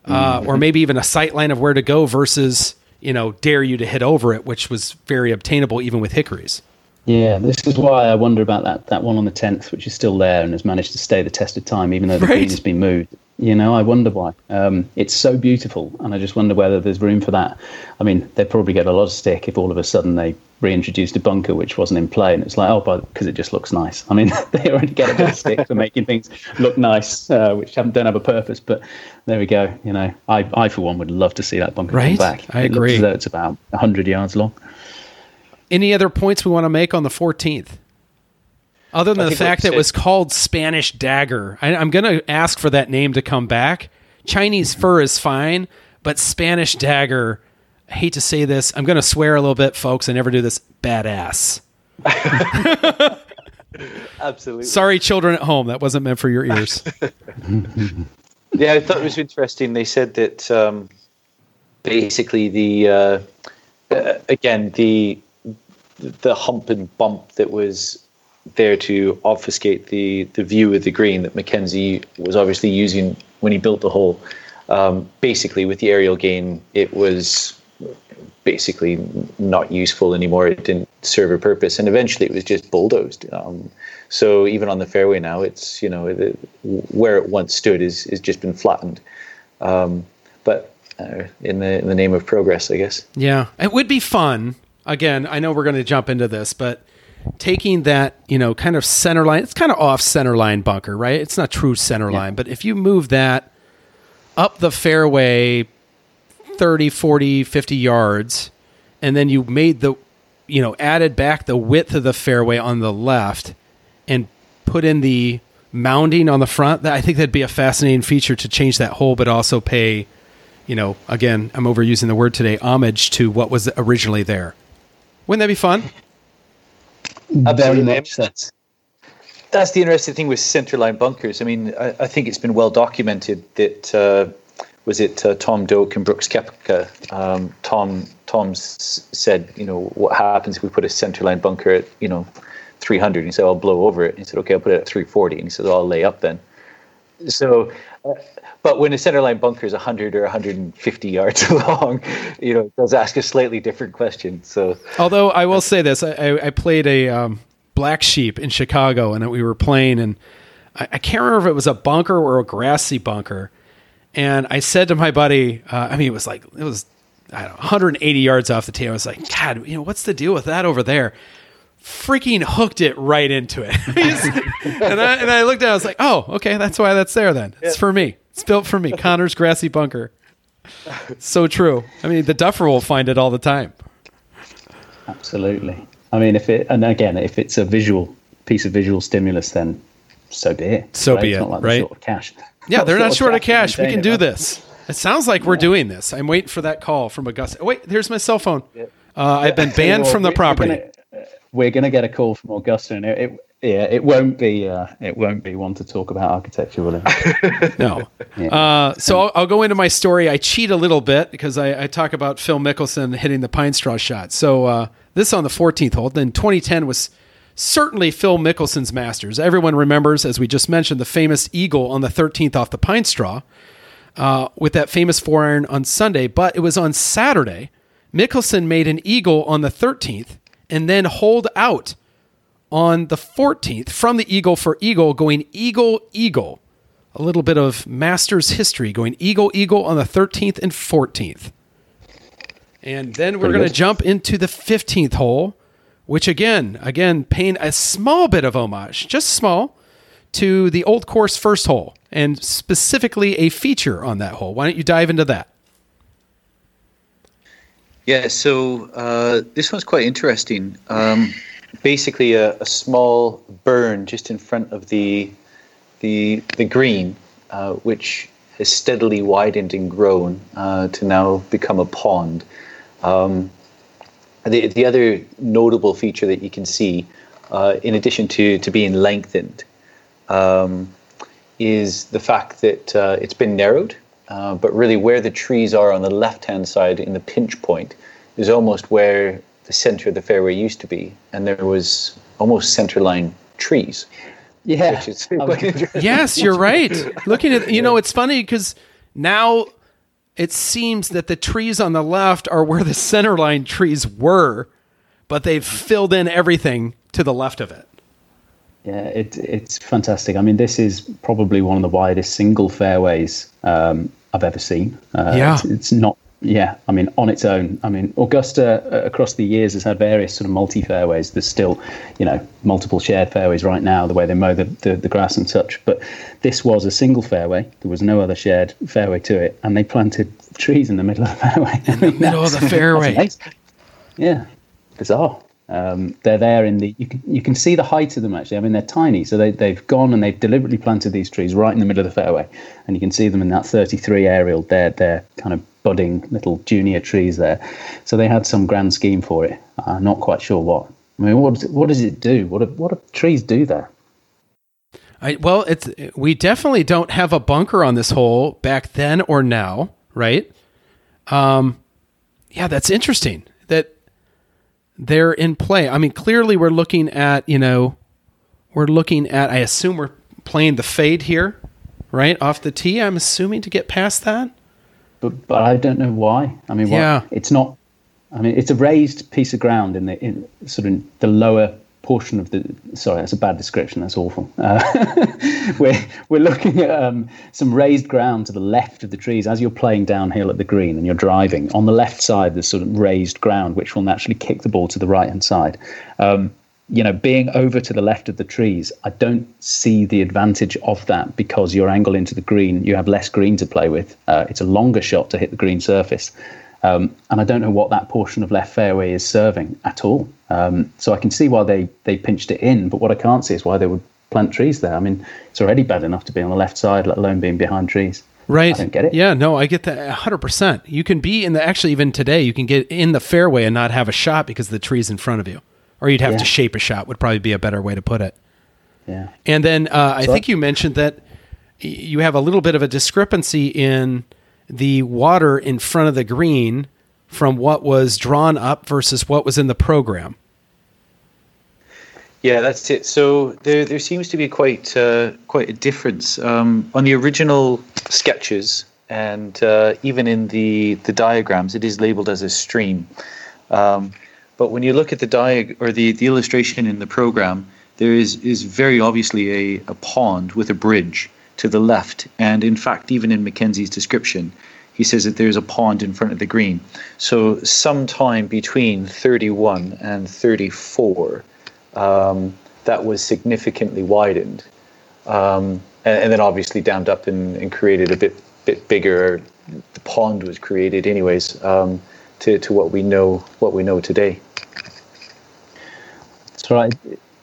or maybe even a sight line of where to go versus, you know, dare you to hit over it, which was very obtainable even with hickories. Yeah, this is why I wonder about that one on the 10th, which is still there and has managed to stay the test of time, even though the green has been moved. You know, I wonder why. It's so beautiful, and I just wonder whether there's room for that. I mean, they'd probably get a lot of stick if all of a sudden they reintroduced a bunker which wasn't in play, and it's like, oh, because it just looks nice. I mean, they already get a bit of stick for making things look nice, which don't have a purpose, but there we go. You know, I for one, would love to see that bunker come back. I agree. It looks as though it's about 100 yards long. Any other points we want to make on the 14th? Other than the fact that it was called Spanish Dagger. I'm going to ask for that name to come back. Chinese Fur is fine, but Spanish Dagger, I hate to say this, I'm going to swear a little bit, folks. I never do this. Badass. Absolutely. Sorry, children at home. That wasn't meant for your ears. Yeah, I thought it was interesting. They said that basically the hump and bump that was there to obfuscate the view of the green that MacKenzie was obviously using when he built the hole. Basically, with the aerial gain, it was basically not useful anymore. It didn't serve a purpose, and eventually it was just bulldozed. So even on the fairway now, it's, you know, where it once stood is just been flattened. But in the name of progress, I guess. Yeah, it would be fun. Again, I know we're going to jump into this, but taking that, you know, kind of center line, it's kind of off center line bunker, right? It's not true center line, but if you move that up the fairway 30, 40, 50 yards, and then you made the, you know, added back the width of the fairway on the left and put in the mounding on the front, I think that'd be a fascinating feature to change that hole, but also pay, you know, again, I'm overusing the word today, homage to what was originally there. Wouldn't that be fun? Very much sense. That's the interesting thing with centerline bunkers. I mean, I think it's been well documented that Tom Doak and Brooks Koepka, Tom said, you know, what happens if we put a centerline bunker at, you know, 300? And he said, I'll blow over it. And he said, okay, I'll put it at 340. And he said, I'll lay up then. So, but when a centerline bunker is 100 or 150 yards long, you know, it does ask a slightly different question. So, although I will say this, I played a Black Sheep in Chicago, and we were playing, and I can't remember if it was a bunker or a grassy bunker. And I said to my buddy, I don't know, 180 yards off the tee. I was like, God, you know, what's the deal with that over there? Freaking hooked it right into it. and I looked at it, I was like, oh, okay, that's why that's there then. It's for me. It's built for me. Connor's grassy bunker. So true. I mean, the duffer will find it all the time. Absolutely. I mean, if it's a visual piece of visual stimulus, then so be it. So right? Be it, it's not like right? Short of cash. Yeah, they're not short of cash. We can do this. It sounds like we're doing this. I'm waiting for that call from Augusta. Oh, wait, here's my cell phone. I've been banned from the property. We're going to get a call from Augusta, and it won't be one to talk about architecture, will it? No. Yeah. So I'll go into my story. I cheat a little bit because I talk about Phil Mickelson hitting the pine straw shot. So this on the 14th hole. Then 2010 was certainly Phil Mickelson's Masters. Everyone remembers, as we just mentioned, the famous eagle on the 13th off the pine straw with that famous 4-iron on Sunday. But it was on Saturday, Mickelson made an eagle on the 13th and then holed out on the 14th from the eagle for eagle, going eagle, eagle. A little bit of Masters history, going eagle, eagle on the 13th and 14th. And then we're going to jump into the 15th hole, which again, paying a small bit of homage, just small, to the Old Course first hole, and specifically a feature on that hole. Why don't you dive into that? Yeah, so this one's quite interesting. Basically, a small burn just in front of the green, which has steadily widened and grown to now become a pond. The other notable feature that you can see, in addition to being lengthened, is the fact that it's been narrowed, but really where the trees are on the left-hand side in the pinch point is almost where the center of the fairway used to be, and there was almost center-line trees. Yeah. Which is yes, you're right. Looking at, you know, it's funny because now it seems that the trees on the left are where the centerline trees were, but they've filled in everything to the left of it. Yeah, it's fantastic. I mean, this is probably one of the widest single fairways I've ever seen. Yeah. It's not. Yeah, I mean, on its own. I mean, Augusta across the years has had various sort of multi-fairways. There's still, you know, multiple shared fairways right now, the way they mow the grass and such. But this was a single fairway. There was no other shared fairway to it. And they planted trees in the middle of the fairway. In the middle of the fairway. Yeah, bizarre. They're there in the, you can see the height of them actually. I mean, they're tiny. So they've gone and they've deliberately planted these trees right in the middle of the fairway. And you can see them in that 33 aerial. They're kind of budding little junior trees there. So they had some grand scheme for it. I'm not quite sure what. I mean, what does it do? What do trees do there? Well, we definitely don't have a bunker on this hole back then or now, right? Yeah, that's interesting that they're in play. I mean, clearly we're looking at, I assume we're playing the fade here, right? Off the tee, I'm assuming, to get past that. But I don't know why. I mean, yeah. It's not. I mean, it's a raised piece of ground in sort of the lower portion of the. Sorry, that's a bad description. That's awful. We're looking at some raised ground to the left of the trees as you're playing downhill at the green and you're driving. On the left side, there's sort of raised ground which will naturally kick the ball to the right hand side. You know, being over to the left of the trees, I don't see the advantage of that because your angle into the green, you have less green to play with. It's a longer shot to hit the green surface. And I don't know what that portion of left fairway is serving at all. So I can see why they pinched it in, but what I can't see is why they would plant trees there. I mean, it's already bad enough to be on the left side, let alone being behind trees. Right. I don't get it. Yeah, no, I get that 100%. You can be in actually even today, you can get in the fairway and not have a shot because the tree's in front of you. Or you'd have to shape a shot would probably be a better way to put it. Yeah. And then I think you mentioned that you have a little bit of a discrepancy in the water in front of the green from what was drawn up versus what was in the program. Yeah, that's it. So there seems to be quite a difference on the original sketches and even in the diagrams. It is labeled as a stream. But when you look at the the illustration in the program, there is very obviously a pond with a bridge to the left. And in fact, even in Mackenzie's description, he says that there's a pond in front of the green. So sometime between 31 and 34, that was significantly widened. And then obviously dammed up and created a bit bigger. The pond was created anyways, to what we know today. That's right.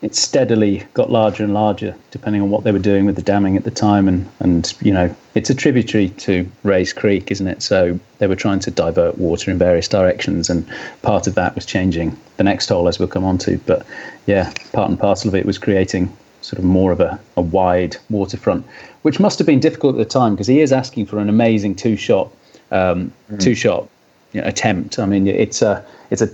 It steadily got larger and larger, depending on what they were doing with the damming at the time. And you know, it's a tributary to Ray's Creek, isn't it? So they were trying to divert water in various directions, and part of that was changing the next hole, as we'll come on to. But yeah, part and parcel of it was creating sort of more of a wide waterfront, which must have been difficult at the time because he is asking for an amazing two-shot attempt. I mean, it's a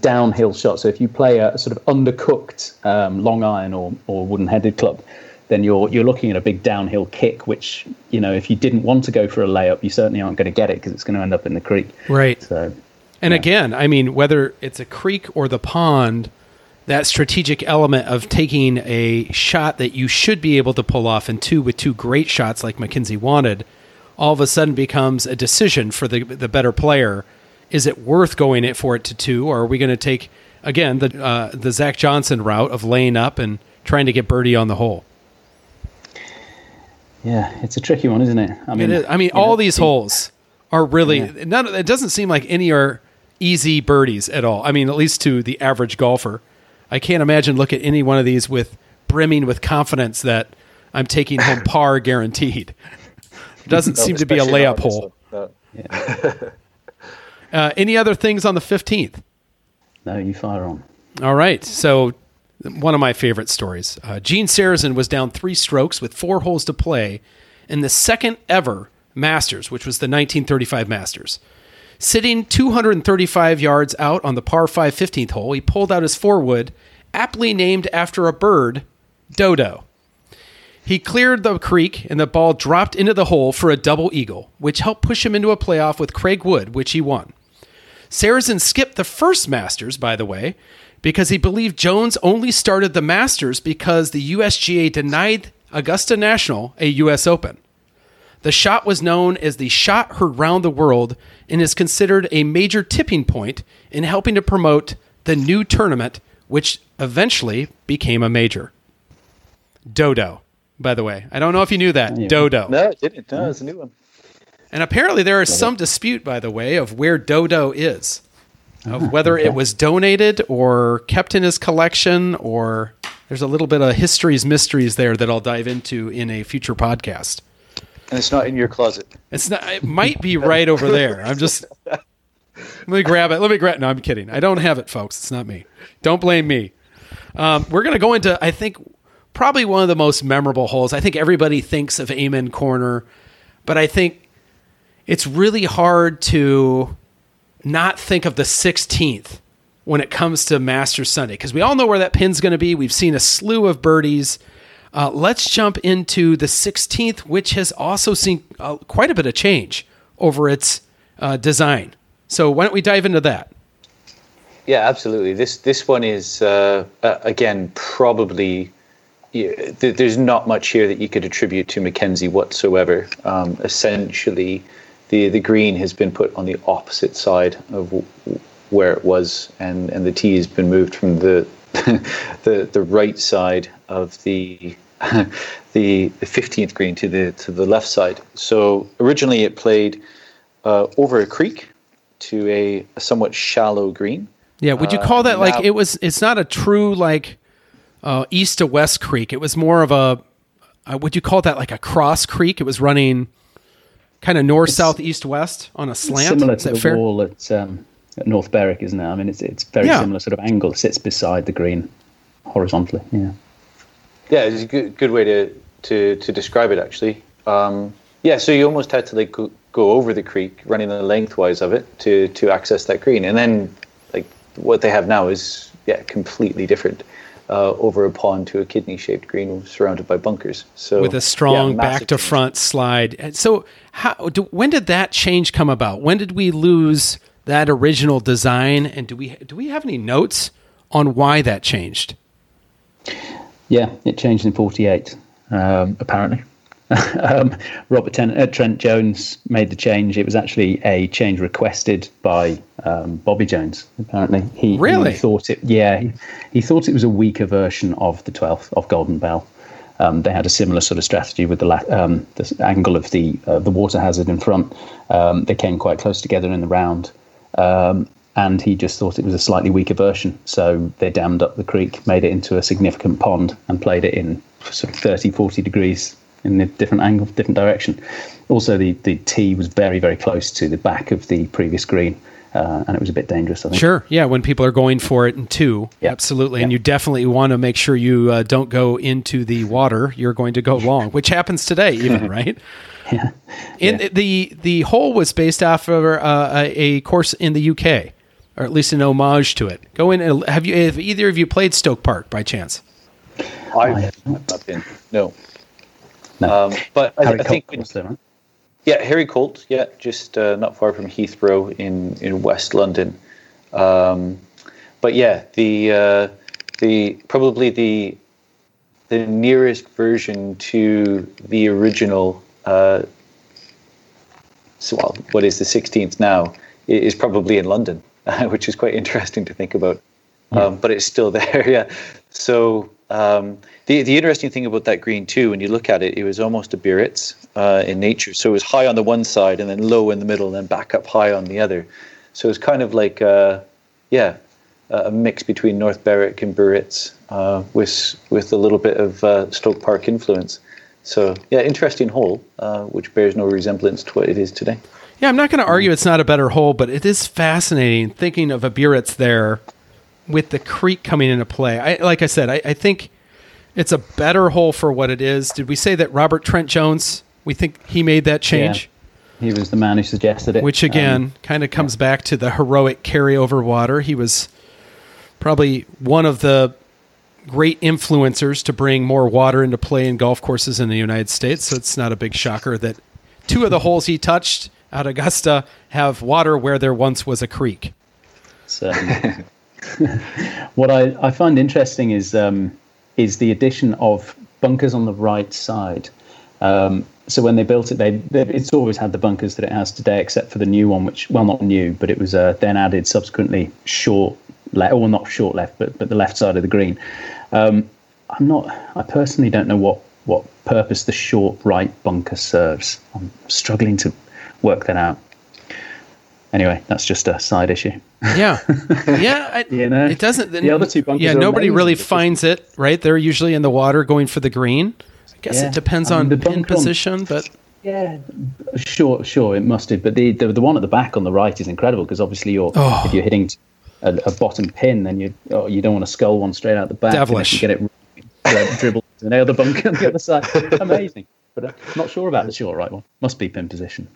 downhill shot. So if you play a sort of undercooked long iron or wooden-headed club, then you're looking at a big downhill kick, which, you know, if you didn't want to go for a layup, you certainly aren't going to get it because it's going to end up in the creek. Right. So, and again, I mean, whether it's a creek or the pond, that strategic element of taking a shot that you should be able to pull off and with two great shots like MacKenzie wanted, all of a sudden becomes a decision for the better player. Is it worth going it for it to two, or are we going to take, again, the Zach Johnson route of laying up and trying to get birdie on the hole? Yeah, it's a tricky one, isn't it? I mean, all these holes are really none. It doesn't seem like any are easy birdies at all. I mean, at least to the average golfer, I can't imagine look at any one of these with brimming with confidence that I'm taking home par guaranteed. Doesn't seem to be a layup hole. Any other things on the 15th? No, you fire on. All right, so. One of my favorite stories. Gene Sarazen was down 3 strokes with 4 holes to play in the second ever Masters, which was the 1935 Masters. Sitting 235 yards out on the par 5 15th hole, he pulled out his 4-wood, aptly named after a bird, Dodo. He cleared the creek and the ball dropped into the hole for a double eagle, which helped push him into a playoff with Craig Wood, which he won. Sarazen skipped the first Masters, by the way, because he believed Jones only started the Masters because the USGA denied Augusta National a U.S. Open. The shot was known as the shot heard round the world and is considered a major tipping point in helping to promote the new tournament, which eventually became a major. Dodo, by the way. I don't know if you knew that. Yeah. Dodo. No, it didn't. No, it's a new one. And apparently there is some dispute, by the way, of where Dodo is. Of whether it was donated or kept in his collection, or there's a little bit of history's mysteries there that I'll dive into in a future podcast. And it's not in your closet. It's not. It might be right over there. Let me grab it. No, I'm kidding. I don't have it, folks. It's not me. Don't blame me. We're going to go into, I think, probably one of the most memorable holes. I think everybody thinks of Amen Corner, but I think it's really hard to not think of the 16th when it comes to Masters Sunday, because we all know where that pin's going to be. We've seen a slew of birdies. Let's jump into the 16th, which has also seen quite a bit of change over its design. So why don't we dive into that? Yeah, absolutely. This one is, again, probably... there's not much here that you could attribute to MacKenzie whatsoever. Essentially... The green has been put on the opposite side of where it was, and the tee has been moved from the right side of the 15th green to the left side. So originally it played over a creek to a somewhat shallow green. Yeah, would you call that like it was? It's not a true like east to west creek. It was more of a. Would you call that like a cross creek? It was running. Kind of north, south, east, west on a slant. Similar to the wall at North Berwick, isn't it? I mean, it's very similar sort of angle. It sits beside the green horizontally. Yeah, it's a good way to describe it actually. So you almost had to like go over the creek, running the lengthwise of it to access that green, and then like what they have now is completely different. Over a pond to a kidney-shaped green surrounded by bunkers. So with a strong back-to-front slide. And so when did that change come about? When did we lose that original design? And do we have any notes on why that changed? Yeah, it changed in 1948, apparently. Robert Trent Jones made the change. It was actually a change requested by Bobby Jones. Apparently, he thought it. Yeah, he thought it was a weaker version of the 12th of Golden Bell. They had a similar sort of strategy with the angle of the water hazard in front. They came quite close together in the round, and he just thought it was a slightly weaker version. So they dammed up the creek, made it into a significant pond, and played it in sort of 30, 40 degrees. In a different angle, different direction. Also, the tee was very, very close to the back of the previous green, and it was a bit dangerous, I think. Sure, yeah, when people are going for it in two, yeah. Absolutely. Yeah. And you definitely want to make sure you don't go into the water. You're going to go long, which happens today even, right? Yeah. The hole was based off of a course in the UK, or at least an homage to it. Go in. And have either of you played Stoke Park by chance? I have not been, no. But I think... Yeah, Harry Colt, yeah, just not far from Heathrow in West London. But yeah, the nearest version to the original, what is the 16th now, is probably in London, which is quite interesting to think about. But it's still there, yeah. So... the interesting thing about that green too, when you look at it, it was almost a Biarritz in nature. So it was high on the one side and then low in the middle and then back up high on the other. So it's kind of like a mix between North Berwick and Biarritz with a little bit of Stoke Park influence. So yeah, interesting hole, which bears no resemblance to what it is today. Yeah, I'm not going to argue it's not a better hole, but it is fascinating thinking of a Biarritz there with the creek coming into play. I think it's a better hole for what it is. Did we say that Robert Trent Jones, we think he made that change? Yeah, he was the man who suggested it. Which, again, kind of comes back to the heroic carryover water. He was probably one of the great influencers to bring more water into play in golf courses in the United States, so it's not a big shocker that two of the holes he touched at Augusta have water where there once was a creek. So... What I find interesting is the addition of bunkers on the right side. So when they built it, it's always had the bunkers that it has today, except for the new one, which, well, not new, but it was then added subsequently not short left, but the left side of the green. I personally don't know what purpose the short right bunker serves. I'm struggling to work that out. Anyway, that's just a side issue. Yeah. Yeah. It doesn't. The other two bunkers. Yeah, nobody really finds it, right? They're usually in the water going for the green. I guess it depends on the pin position, but. Yeah, sure, it must do. But the one at the back on the right is incredible because obviously if you're hitting a bottom pin, then you don't want to scull one straight out the back. Devilish. You get it dribbled to the other bunker on the other side. Amazing. But I'm not sure about the short right one. Must be pin position.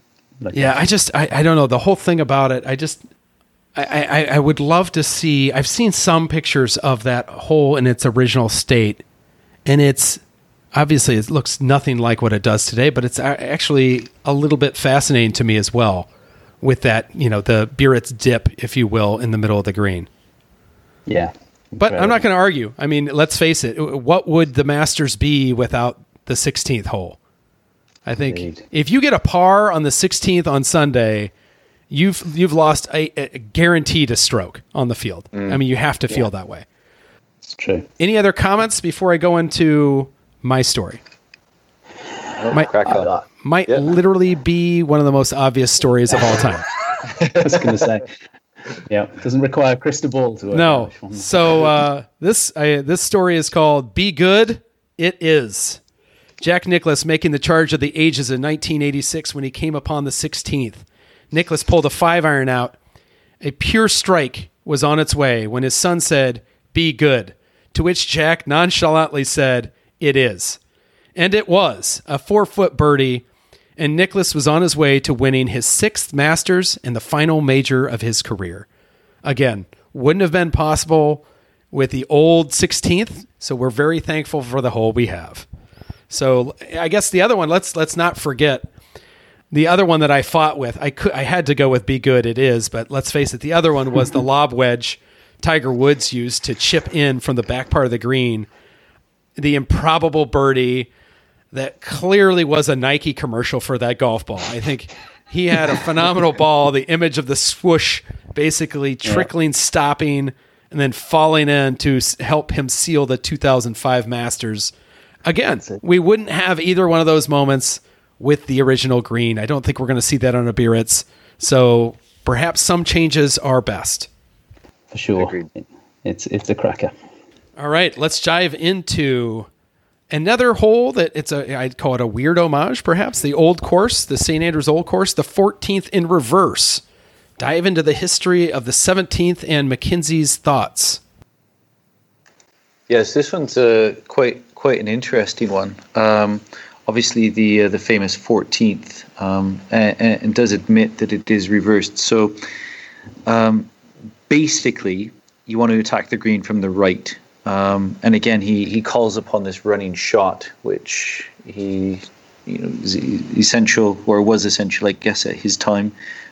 Like yeah, that. I don't know. The whole thing about it, I would love to see, I've seen some pictures of that hole in its original state, and it's, obviously it looks nothing like what it does today, but it's actually a little bit fascinating to me as well with that, the Biarritz dip, if you will, in the middle of the green. Yeah. But I'm not going to argue. I mean, let's face it. What would the Masters be without the 16th hole? I think if you get a par on the 16th on Sunday, you've lost a guaranteed a stroke on the field. I mean, you have to feel that way. It's true. Any other comments before I go into my story? Might literally be one of the most obvious stories of all time. I was going to say, yeah, it doesn't require a crystal ball to work. No. So this story is called "Be Good, It Is." Jack Nicklaus making the charge of the ages in 1986 when he came upon the 16th. Nicklaus pulled a 5-iron out. A pure strike was on its way when his son said, "Be good," to which Jack nonchalantly said, "It is." And it was a 4-foot birdie, and Nicklaus was on his way to winning his 6th Masters and the final major of his career. Again, wouldn't have been possible with the old 16th, so we're very thankful for the hole we have. So I guess the other one, let's not forget the other one that I fought with. I had to go with "Be Good, It Is," but let's face it, the other one was the lob wedge Tiger Woods used to chip in from the back part of the green. The improbable birdie that clearly was a Nike commercial for that golf ball. I think he had a phenomenal ball, the image of the swoosh basically trickling, stopping, and then falling in to help him seal the 2005 Masters. Again, we wouldn't have either one of those moments with the original green. I don't think we're going to see that on a Biarritz. So perhaps some changes are best. For sure. Agreed. It's a cracker. All right, let's dive into another hole that I'd call it a weird homage, perhaps. The old course, the St. Andrews Old Course, the 14th in reverse. dive into the history of the 17th and MacKenzie's thoughts. Yes, this one's quite an interesting one. Obviously, the famous 14th, and does admit that it is reversed. So, basically, you want to attack the green from the right. And again, he calls upon this running shot, which is essential, or was essential, I guess, at his time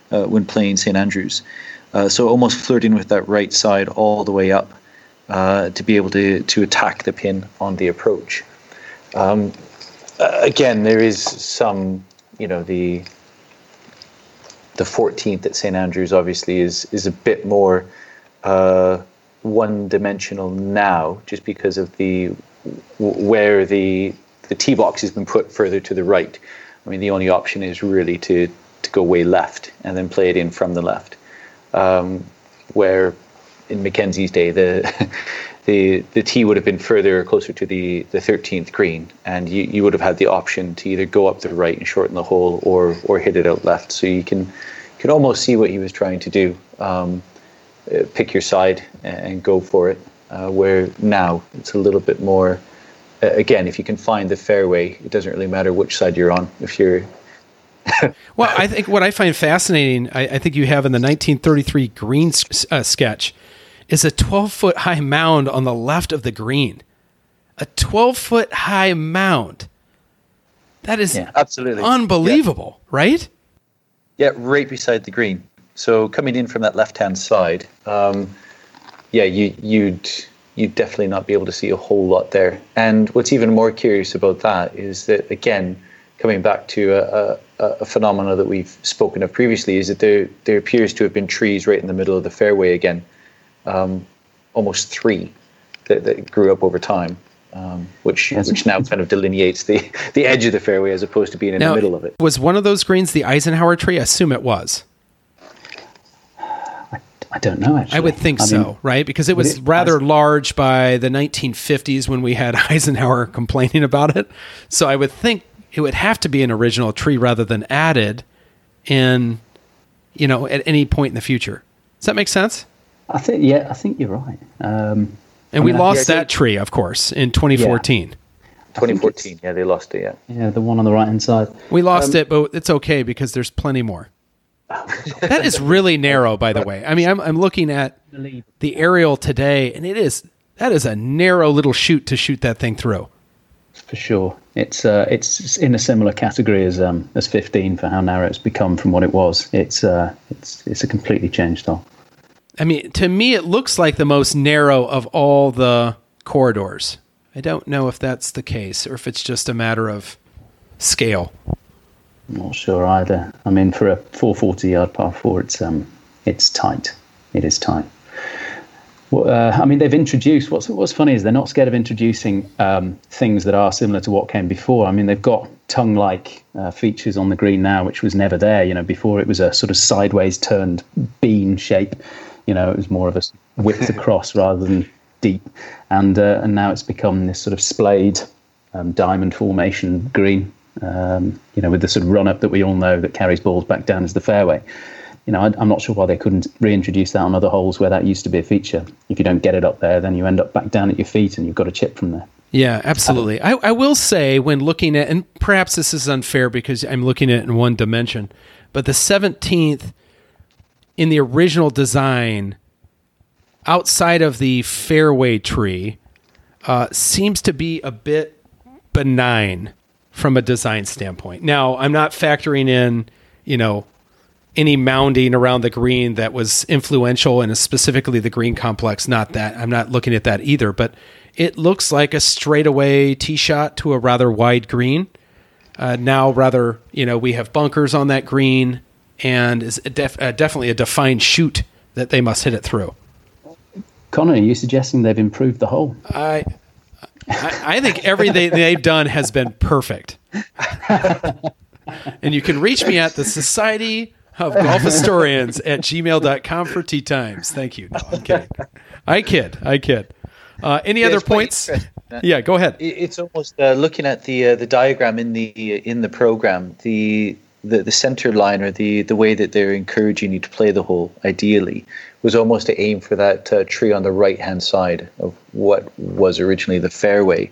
when playing St. Andrews. So almost flirting with that right side all the way up to be able to attack the pin on the approach. Again, there is some, the 14th at St. Andrews obviously is a bit more one-dimensional now, just because of where the tee box has been put further to the right. I mean, the only option is really to go way left and then play it in from the left, where in MacKenzie's day the tee would have been further, closer to the 13th green, and you would have had the option to either go up the right and shorten the hole or hit it out left. So you can almost see what he was trying to do, pick your side and go for it, where now it's a little bit more, again, if you can find the fairway, it doesn't really matter which side you're on if you're... Well, I think what I find fascinating, I think you have in the 1933 green sketch, is a 12-foot high mound on the left of the green. A 12-foot high mound. That is absolutely unbelievable, right? Yeah, right beside the green. So coming in from that left-hand side, you'd definitely not be able to see a whole lot there. And what's even more curious about that is that, again, coming back to a phenomena that we've spoken of previously, is that there appears to have been trees right in the middle of the fairway again. Almost three that grew up over time, which now kind of delineates the edge of the fairway as opposed to being in the middle of it. Was one of those greens the Eisenhower tree? I assume it was. I don't know, actually. I would think so, right? Because it was rather large by the 1950s when we had Eisenhower complaining about it. So I would think it would have to be an original tree rather than added in, at any point in the future. Does that make sense? I think you're right. And we lost that tree, of course, in 2014. Yeah. 2014, they lost it, Yeah, the one on the right-hand side. We lost it, but it's okay because there's plenty more. That is really narrow, by the way. I mean, I'm looking at the aerial today, and that is a narrow little shoot to shoot that thing through. For sure. It's in a similar category as 15 for how narrow it's become from what it was. It's a completely changed hole. I mean, to me, it looks like the most narrow of all the corridors. I don't know if that's the case or if it's just a matter of scale. I'm not sure either. I mean, for a 440-yard par 4, it's tight. It is tight. Well, I mean, they've introduced... What's funny is they're not scared of introducing things that are similar to what came before. I mean, they've got tongue-like features on the green now, which was never there. Before it was a sort of sideways-turned bean shape. It was more of a width across rather than deep. And now it's become this sort of splayed diamond formation green, with the sort of run-up that we all know that carries balls back down as the fairway. I'm not sure why they couldn't reintroduce that on other holes where that used to be a feature. If you don't get it up there, then you end up back down at your feet and you've got a chip from there. Yeah, absolutely. I will say when looking at, and perhaps this is unfair because I'm looking at it in one dimension, but the 17th, in the original design, outside of the fairway tree, seems to be a bit benign from a design standpoint. Now, I'm not factoring in, any mounding around the green that was influential, and specifically the green complex. Not that I'm not looking at that either, but it looks like a straightaway tee shot to a rather wide green. Now, rather, we have bunkers on that green. And is definitely a defined shoot that they must hit it through. Connor, are you suggesting they've improved the hole? I think everything they've done has been perfect. And you can reach me at the Society of Golf Historians at gmail.com for tea times. Thank you. No, I'm kidding. I kid. Any other points? Yeah, go ahead. It's almost looking at the diagram in the program. The the center line, or the way that they're encouraging you to play the hole, ideally, was almost to aim for that tree on the right-hand side of what was originally the fairway.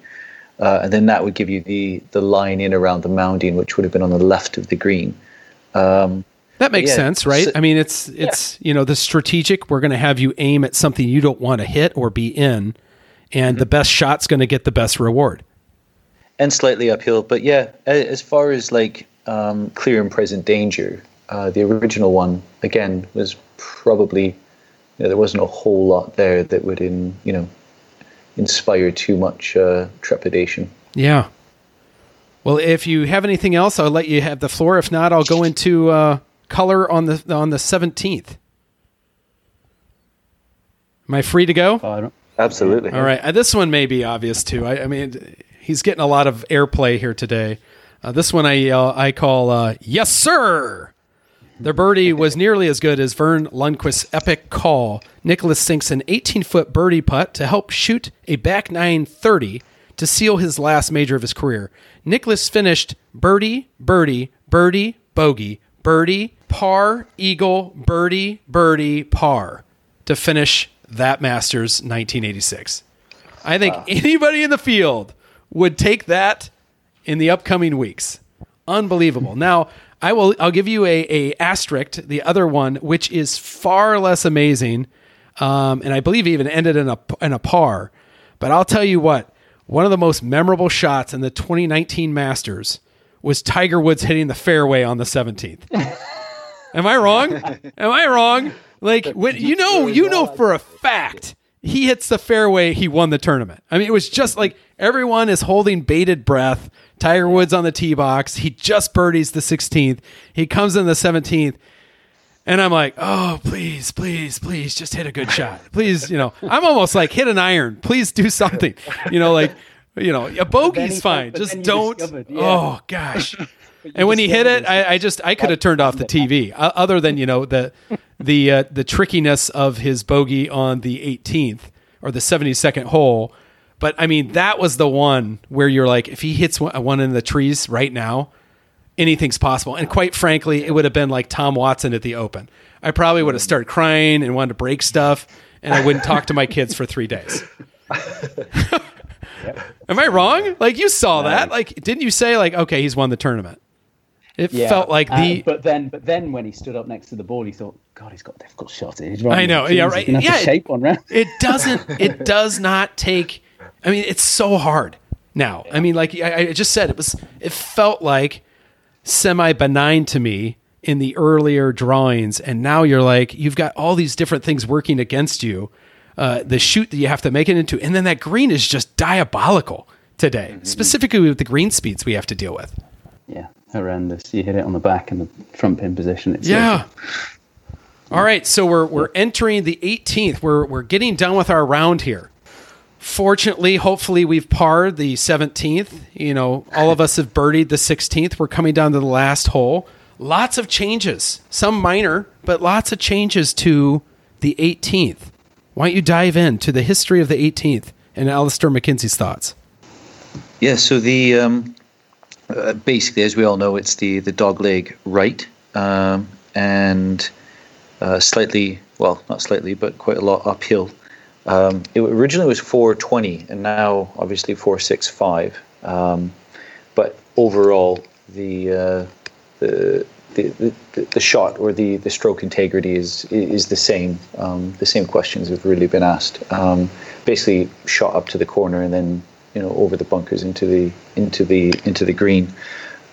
And then that would give you the line in around the mounding, which would have been on the left of the green. That makes sense, right? So, I mean, it's yeah. You know, the strategic, we're going to have you aim at something you don't want to hit or be in, and the best shot's going to get the best reward. And slightly uphill. But yeah, as far as like clear and present danger, the original one, again, was probably, there wasn't a whole lot there that would inspire too much trepidation. Yeah. Well, if you have anything else, I'll let you have the floor. If not, I'll go into color on the 17th. Am I free to go? Absolutely. All right. This one may be obvious too. I mean, he's getting a lot of airplay here today. This one I call "Yes, Sir." The birdie was nearly as good as Vern Lundquist's epic call. Nicklaus sinks an 18-foot birdie putt to help shoot a back 930 to seal his last major of his career. Nicklaus finished birdie, birdie, birdie, bogey, birdie, par, eagle, birdie, birdie, par to finish that Masters 1986. I think anybody in the field would take that in the upcoming weeks. Unbelievable. Now, I'll give you a asterisk, the other one, which is far less amazing, and I believe even ended in a par. But I'll tell you what, one of the most memorable shots in the 2019 Masters was Tiger Woods hitting the fairway on the 17th. Am I wrong? Like, when, you know for a fact he hits the fairway, he won the tournament. I mean, it was just like everyone is holding bated breath. Tiger Woods on the tee box. He just birdies the 16th. He comes in the 17th. And I'm like, oh, please, please, please just hit a good shot. Please, I'm almost like, hit an iron. Please do something. A bogey's fine. Just don't. Yeah. Oh, gosh. And when he hit it, I could have turned off the TV. Other than, the trickiness of his bogey on the 18th or the 72nd hole. But, I mean, that was the one where you're like, if he hits one in the trees right now, anything's possible. And quite frankly, it would have been like Tom Watson at the Open. I probably would have started crying and wanted to break stuff, and I wouldn't talk to my kids for 3 days. Am I wrong? Like, you saw that. Like, didn't you say, like, okay, he's won the tournament? It felt like the... But then when he stood up next to the ball, he thought, God, he's got a difficult shot. I know. Yeah, right. Yeah, shape one round. It does not take... I mean, it's so hard now. I mean, like I just said, it felt like semi-benign to me in the earlier drawings. And now you're like, you've got all these different things working against you. The shoot that you have to make it into. And then that green is just diabolical today, specifically with the green speeds we have to deal with. Yeah, horrendous. You hit it on the back and the front pin position. It's All right. So we're entering the 18th. We're getting done with our round here. Fortunately, hopefully, we've parred the 17th. All of us have birdied the 16th. We're coming down to the last hole. Lots of changes, some minor, but lots of changes to the 18th. Why don't you dive into the history of the 18th and Alister MacKenzie's thoughts? Yeah, so the basically, as we all know, it's the dogleg right, and slightly, well, not slightly, but quite a lot uphill. It originally was 420 and now obviously 465. But overall, the shot or the stroke integrity is the same. The same questions have really been asked. Basically, shot up to the corner and then over the bunkers into the green.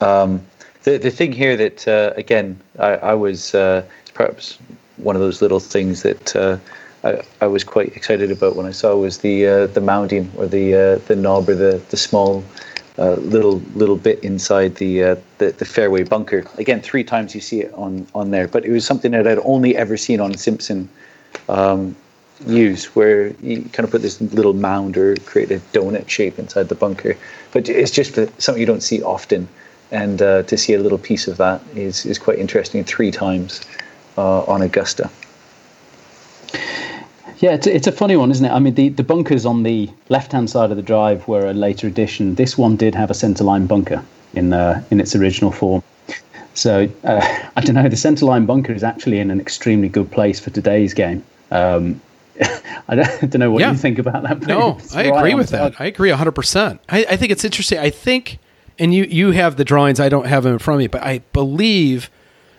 The thing here that again I was perhaps one of those little things that. I was quite excited about when I saw was the mounding or the knob or the small little bit inside the fairway bunker. Again, 3 times you see it on there, but it was something that I'd only ever seen on Simpson use, where you kind of put this little mound or create a donut shape inside the bunker. But it's just something you don't see often, and to see a little piece of that is quite interesting 3 times on Augusta. Yeah, it's a funny one, isn't it? I mean, the bunkers on the left-hand side of the drive were a later addition. This one did have a centerline bunker in its original form. So I don't know, the centreline bunker is actually in an extremely good place for today's game. I don't know what you think about that. No, I agree with that. I agree 100%. I think it's interesting. I think, and you have the drawings. I don't have them in front of me, but I believe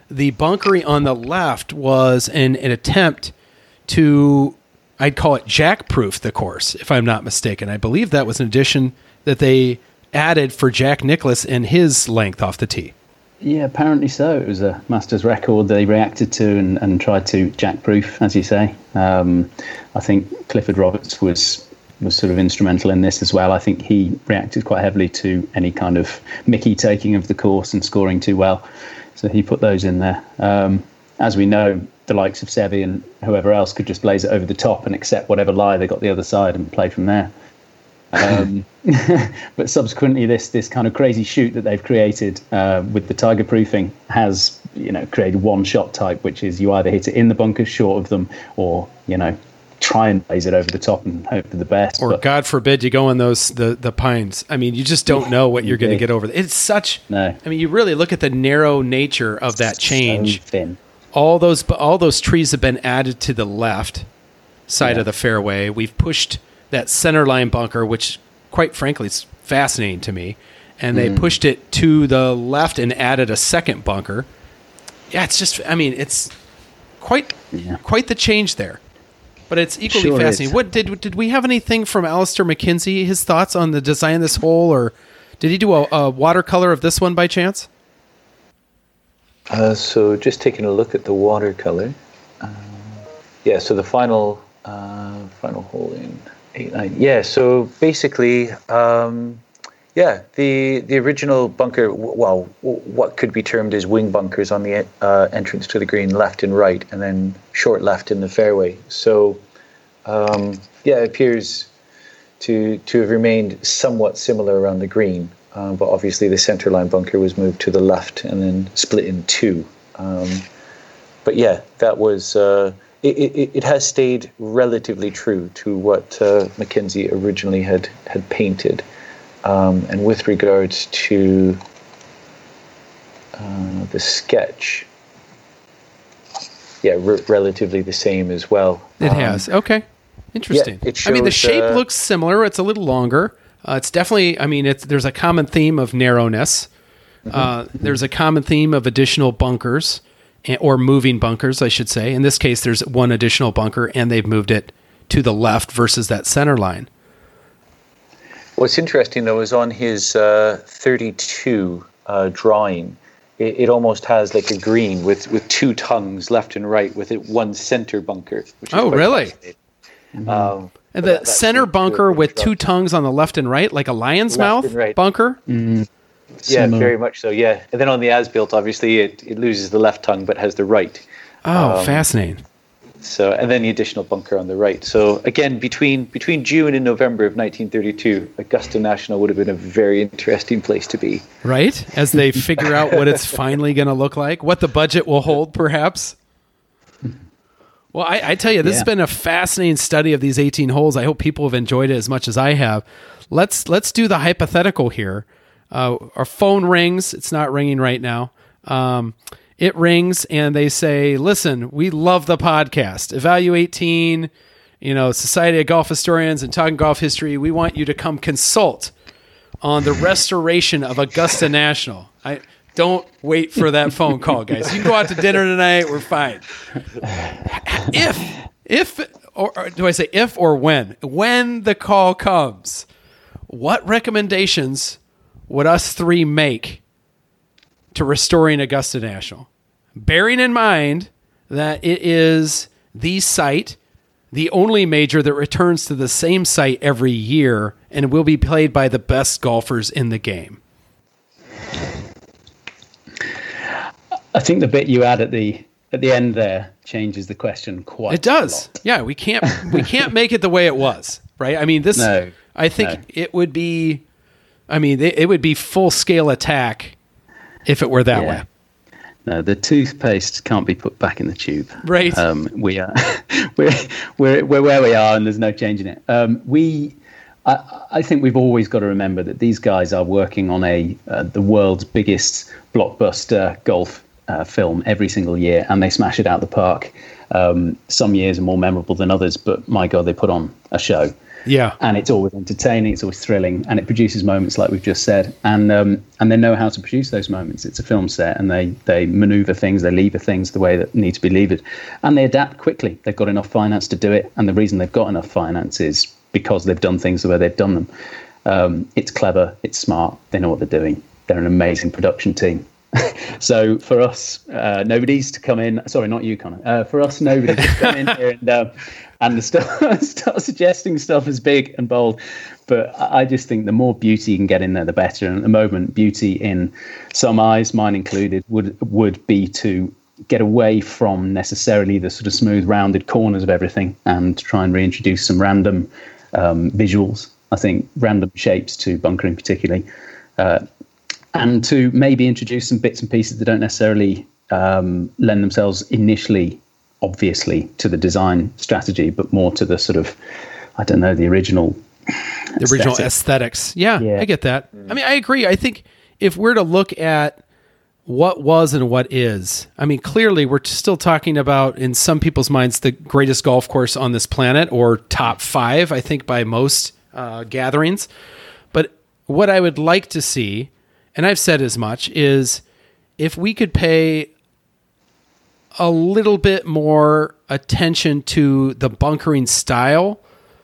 the bunkery on the left was an attempt to, I'd call it jack-proof the course, if I'm not mistaken. I believe that was an addition that they added for Jack Nicklaus and his length off the tee. Yeah, apparently so. It was a Masters record they reacted to and tried to jack-proof, as you say. I think Clifford Roberts was sort of instrumental in this as well. I think he reacted quite heavily to any kind of Mickey taking of the course and scoring too well. So he put those in there. As we know, the likes of Seve and whoever else could just blaze it over the top and accept whatever lie they got the other side and play from there. But subsequently, this kind of crazy shoot that they've created with the tiger proofing has, created one shot type, which is you either hit it in the bunker short of them or, try and blaze it over the top and hope for the best. Or God forbid you go in those the pines. I mean, you just don't know what you're going to get over. It's such. No. I mean, you really look at the narrow nature of that change. So thin. All those trees have been added to the left side of the fairway. We've pushed that center line bunker, which, quite frankly, is fascinating to me. And they pushed it to the left and added a second bunker. Yeah, it's just. I mean, it's quite the change there. But it's equally fascinating. What did we have anything from Alister MacKenzie? His thoughts on the design of this hole, or did he do a watercolor of this one by chance? So just taking a look at the watercolor. So the final hole in 8-9. Yeah. So basically, the original bunker. Well, what could be termed as wing bunkers on the entrance to the green, left and right, and then short left in the fairway. So, it appears to have remained somewhat similar around the green. But obviously the center line bunker was moved to the left and then split in two. That was it has stayed relatively true to what MacKenzie originally had painted. And with regards to the sketch, relatively the same as well. It has. Okay. Interesting. Yeah, it shows, the shape looks similar. It's a little longer. It's definitely, there's a common theme of narrowness. There's a common theme of additional bunkers or moving bunkers, I should say. In this case, there's one additional bunker and they've moved it to the left versus that center line. What's interesting, though, is on his 32 drawing, it almost has like a green with two tongues left and right with one center bunker. Which is really? And the center bunker with two tongues on the left and right, like a lion's mouth bunker? Mm. Yeah, very much so, yeah. And then on the as-built, obviously, it loses the left tongue but has the right. Oh, fascinating. So, and then the additional bunker on the right. So again, between June and November of 1932, Augusta National would have been a very interesting place to be. Right? As they figure out what it's finally going to look like, what the budget will hold, perhaps. Well, I tell you, this has been a fascinating study of these 18 holes. I hope people have enjoyed it as much as I have. Let's do the hypothetical here. Our phone rings. It's not ringing right now. It rings and they say, listen, we love the podcast. Evalu18, Society of Golf Historians and Talking Golf History. We want you to come consult on the restoration of Augusta National. I don't wait for that phone call, guys. You can go out to dinner tonight. We're fine. Or do I say if or when? When the call comes, what recommendations would us three make to restoring Augusta National, bearing in mind that it is the site, the only major that returns to the same site every year and will be played by the best golfers in the game? I think the bit you add at the end there changes the question quite. It does. A lot. Yeah, we can't make it the way it was, right? I mean, it would be it would be full-scale attack if it were that way. No, the toothpaste can't be put back in the tube. Right. We are we're where we are, and there's no changing it. We I think we've always got to remember that these guys are working on the world's biggest blockbuster golf film every single year, and they smash it out the park. Some years are more memorable than others, but my God, they put on a show. Yeah. And it's always entertaining, it's always thrilling, and it produces moments like we've just said. And they know how to produce those moments. It's a film set, and they maneuver things, they lever things the way that need to be levered. And they adapt quickly. They've got enough finance to do it, and the reason they've got enough finance is because they've done things the way they've done them. It's clever, it's smart, they know what they're doing. They're an amazing production team. So for us, nobody's to come in. Sorry, not you, Connor. For us, nobody's to come in here and start suggesting stuff as big and bold. But I just think the more beauty you can get in there, the better. And at the moment, beauty in some eyes, mine included, would be to get away from necessarily the sort of smooth, rounded corners of everything and try and reintroduce some random visuals. I think random shapes to bunkering particularly. And to maybe introduce some bits and pieces that don't necessarily lend themselves initially, obviously, to the design strategy, but more to the sort of, I don't know, the original aesthetics. Yeah, I get that. Yeah. I mean, I agree. I think if we're to look at what was and what is, I mean, clearly we're still talking about, in some people's minds, the greatest golf course on this planet, or top five, I think, by most gatherings. But what I would like to see, and I've said as much, is if we could pay a little bit more attention to the bunkering style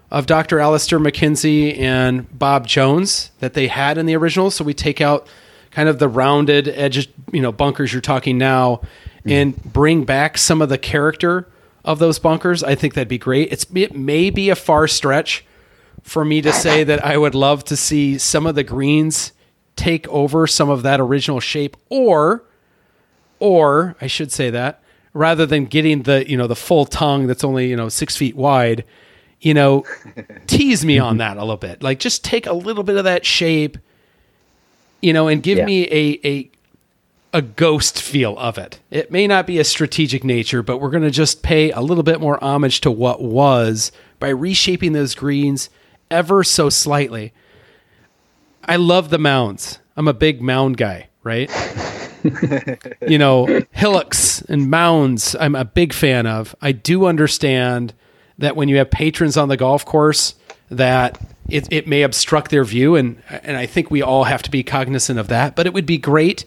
of Dr. Alister MacKenzie and Bob Jones that they had in the original. So we take out kind of the rounded edges, bunkers you're talking now, and bring back some of the character of those bunkers. I think that'd be great. It may be a far stretch for me to say that I would love to see some of the greens take over some of that original shape, or I should say that rather than getting the full tongue that's only 6 feet wide, tease me on that a little bit. Like, just take a little bit of that shape, and give me a ghost feel of it. It may not be a strategic nature, but we're going to just pay a little bit more homage to what was by reshaping those greens ever so slightly. I love the mounds. I'm a big mound guy, right? Hillocks and mounds, I'm a big fan of. I do understand that when you have patrons on the golf course, that it may obstruct their view, and I think we all have to be cognizant of that. But it would be great,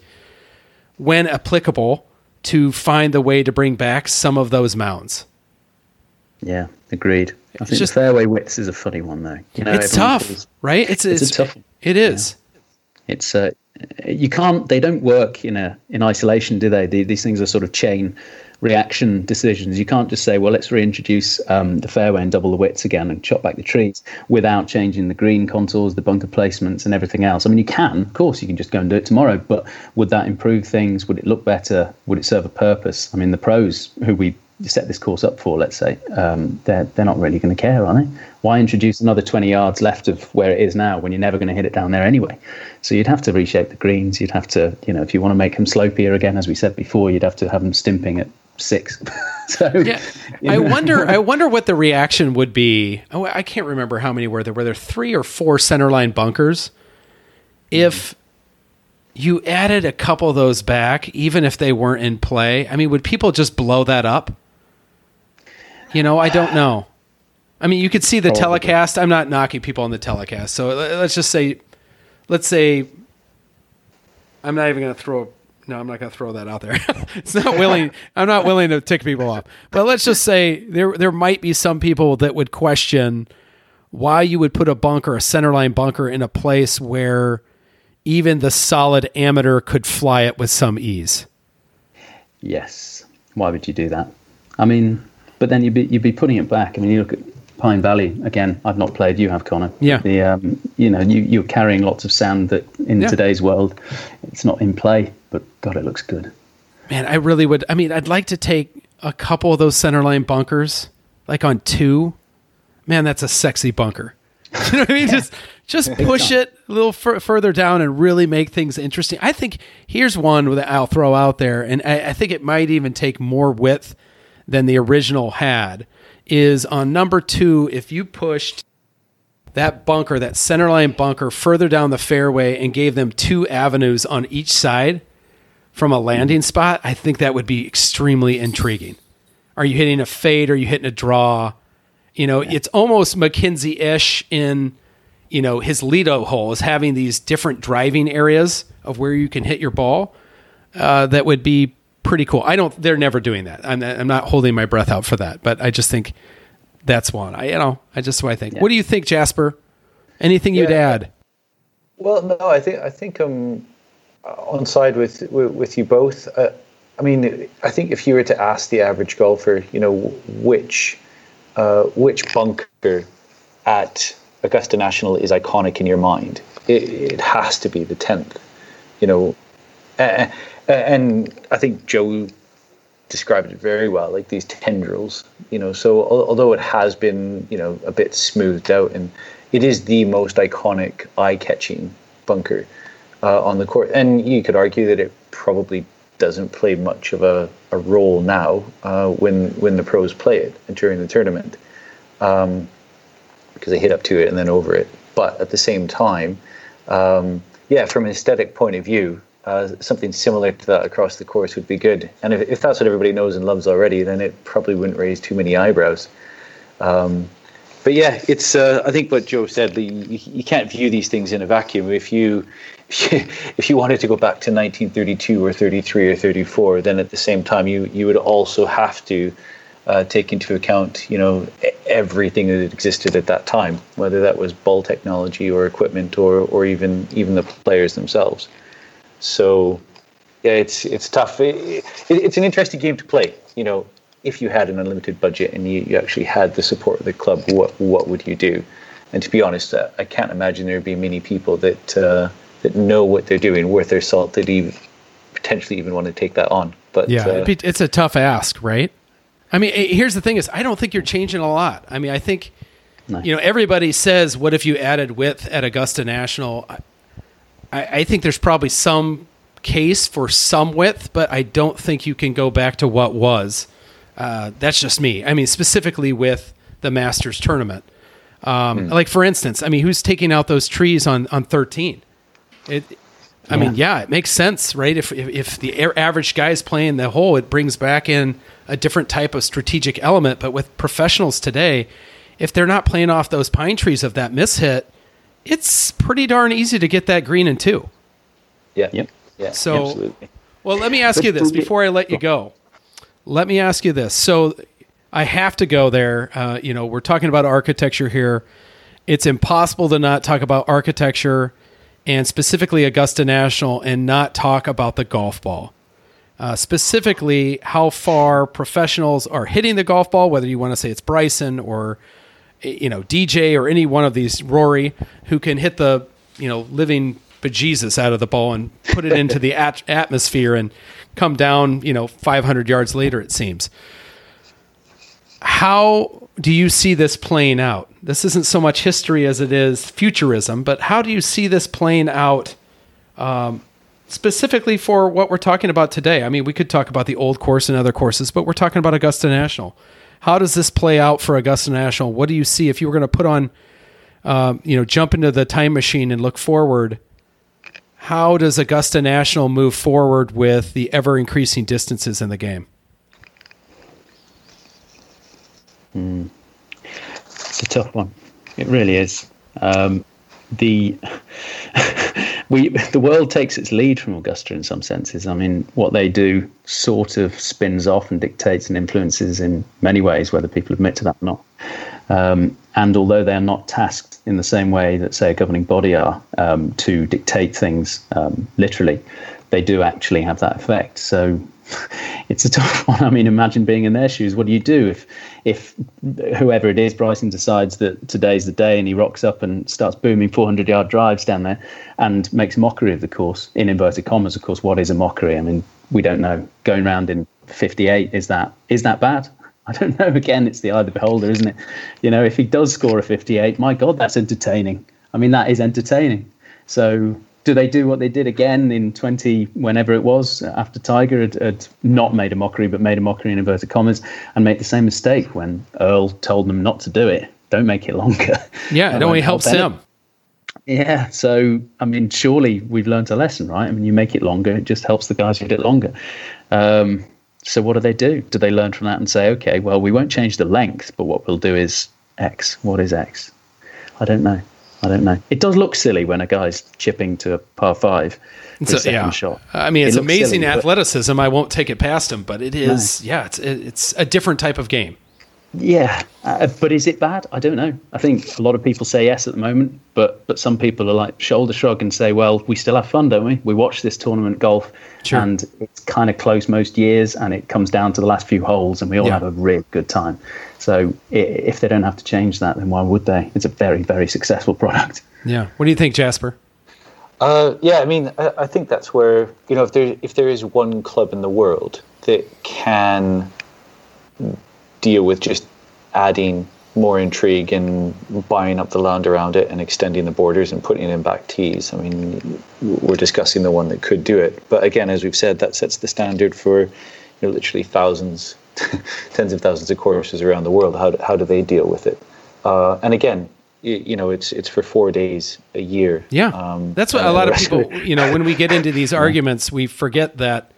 when applicable, to find the way to bring back some of those mounds. Yeah, agreed. I think the fairway widths is a funny one, though. It's tough, right? It's a tough one. It is. Yeah. It's you can't. They don't work in isolation, do they? These things are sort of chain reaction decisions. You can't just say, well, let's reintroduce the fairway and double the widths again and chop back the trees without changing the green contours, the bunker placements, and everything else. I mean, you can, of course, you can just go and do it tomorrow, but would that improve things? Would it look better? Would it serve a purpose? I mean, the pros who we set this course up for, let's say, they're not really going to care, are they? Why introduce another 20 yards left of where it is now when you're never going to hit it down there anyway? So you'd have to reshape the greens. You'd have to, if you want to make them slopier again, as we said before, you'd have to have them stimping at 6. So yeah. I wonder what the reaction would be. Oh, I can't remember how many were there. Were there 3 or 4 centerline bunkers? If you added a couple of those back, even if they weren't in play, I mean, would people just blow that up? I don't know. I mean, you could see the telecast. I'm not knocking people on the telecast. So let's say I'm not going to throw that out there. I'm not willing to tick people off. But let's just say there might be some people that would question why you would put a bunker, a centerline bunker, in a place where even the solid amateur could fly it with some ease. Yes. Why would you do that? I mean, but then you'd be putting it back. I mean, you look at Pine Valley again. I've not played. You have, Connor. Yeah. The you're carrying lots of sand that in today's world, it's not in play. But God, it looks good. Man, I really would. I mean, I'd like to take a couple of those centerline bunkers, like on 2. Man, that's a sexy bunker. You know what I mean? Yeah. Just push it a little further down and really make things interesting. I think here's one that I'll throw out there, and I think it might even take more width than the original had, is on number 2, if you pushed that bunker, that centerline bunker further down the fairway and gave them two avenues on each side from a landing spot, I think that would be extremely intriguing. Are you hitting a fade? Are you hitting a draw? You know, it's almost MacKenzie-ish in, you know, his Lido hole is having these different driving areas of where you can hit your ball. That would be pretty cool. They're never doing that. I'm not holding my breath out for that, but I just think that's one. That's what I think. Yeah. What do you think, Jasper? Anything you'd add? Well, no, I think I'm on side with you both. I mean, I think if you were to ask the average golfer, you know, which bunker at Augusta National is iconic in your mind, it has to be the 10th, you know. And I think Joe described it very well, like these tendrils, you know. So although it has been, you know, a bit smoothed out, and it is the most iconic, eye-catching bunker on the court. And you could argue that it probably doesn't play much of a role now when the pros play it during the tournament, because they hit up to it and then over it. But at the same time, from an aesthetic point of view, something similar to that across the course would be good. And if that's what everybody knows and loves already, then it probably wouldn't raise too many eyebrows. But yeah, it's I think what Joe said, you can't view these things in a vacuum. If you wanted to go back to 1932 or 33 or 34, then at the same time you would also have to take into account, you know, everything that existed at that time, whether that was ball technology or equipment or even the players themselves. So, yeah, it's tough. It's an interesting game to play. You know, if you had an unlimited budget and you actually had the support of the club, what would you do? And to be honest, I can't imagine there'd be many people that know what they're doing, worth their salt, that even potentially even want to take that on. But yeah, it's a tough ask, right? I mean, here's the thing: is I don't think you're changing a lot. I mean, I think you know everybody says, "What if you added width at Augusta National?" I think there's probably some case for some width, but I don't think you can go back to what was. That's just me. I mean, specifically with the Masters tournament. Like, for instance, I mean, who's taking out those trees on 13? It makes sense, right? If the average guy is playing the hole, it brings back in a different type of strategic element. But with professionals today, if they're not playing off those pine trees of that mishit, it's pretty darn easy to get that green in two. Yeah. Yep. Yeah. So, absolutely. Well, let me ask you this before I let you go. Let me ask you this. So I have to go there. You know, we're talking about architecture here. It's impossible to not talk about architecture and specifically Augusta National and not talk about the golf ball. Specifically how far professionals are hitting the golf ball, whether you want to say it's Bryson or, you know, DJ or any one of these, Rory, who can hit the, you know, living bejesus out of the ball and put it into the atmosphere and come down, you know, 500 yards later, it seems. How do you see this playing out? This isn't so much history as it is futurism, but how do you see this playing out specifically for what we're talking about today? I mean, we could talk about the old course and other courses, but we're talking about Augusta National. How does this play out for Augusta National? What do you see if you were going to put on, jump into the time machine and look forward? How does Augusta National move forward with the ever-increasing distances in the game? It's a tough one. It really is. The world takes its lead from Augusta in some senses. I mean, what they do sort of spins off and dictates and influences in many ways, whether people admit to that or not. And although they're not tasked in the same way that, say, a governing body are to dictate things literally, they do actually have that effect. So it's a tough one. I mean, imagine being in their shoes. What do you do if whoever it is, Bryson, decides that today's the day and he rocks up and starts booming 400-yard drives down there and makes mockery of the course, in inverted commas, of course? What is a mockery? I mean, we don't know. Going round in 58, is that bad? I don't know. Again, it's the eye of the beholder, isn't it? You know, if he does score a 58, my God, that's entertaining. I mean, that is entertaining. So do they do what they did again in 20, whenever it was, after Tiger had not made a mockery, but made a mockery in inverted commas, and make the same mistake when Earl told them not to do it? don't make it longer. Yeah, it only helps him. Yeah, so, I mean, surely we've learned a lesson, right? I mean, you make it longer, it just helps the guys who did it longer. So what do they do? Do they learn from that and say, okay, well, we won't change the length, but what we'll do is X. What is X? I don't know. It does look silly when a guy's chipping to a par five. So, yeah. Shot. I mean, it's amazing silly, athleticism. I won't take it past him, but it is, it's a different type of game. Yeah, but is it bad? I don't know. I think a lot of people say yes at the moment, but some people are like shoulder shrug and say, well, we still have fun, don't we? We watch this tournament golf, and it's kind of close most years, and it comes down to the last few holes, and we all have a really good time. So if they don't have to change that, then why would they? It's a very, very successful product. Yeah. What do you think, Jasper? I mean, I think that's where, you know, if there is one club in the world that can deal with just adding more intrigue and buying up the land around it and extending the borders and putting in back tees. I mean, we're discussing the one that could do it. But again, as we've said, that sets the standard for, you know, literally thousands, tens of thousands of courses around the world. How do they deal with it? And again, you know, it's for 4 days a year. Yeah, that's what a lot of people, you know, when we get into these arguments, we forget that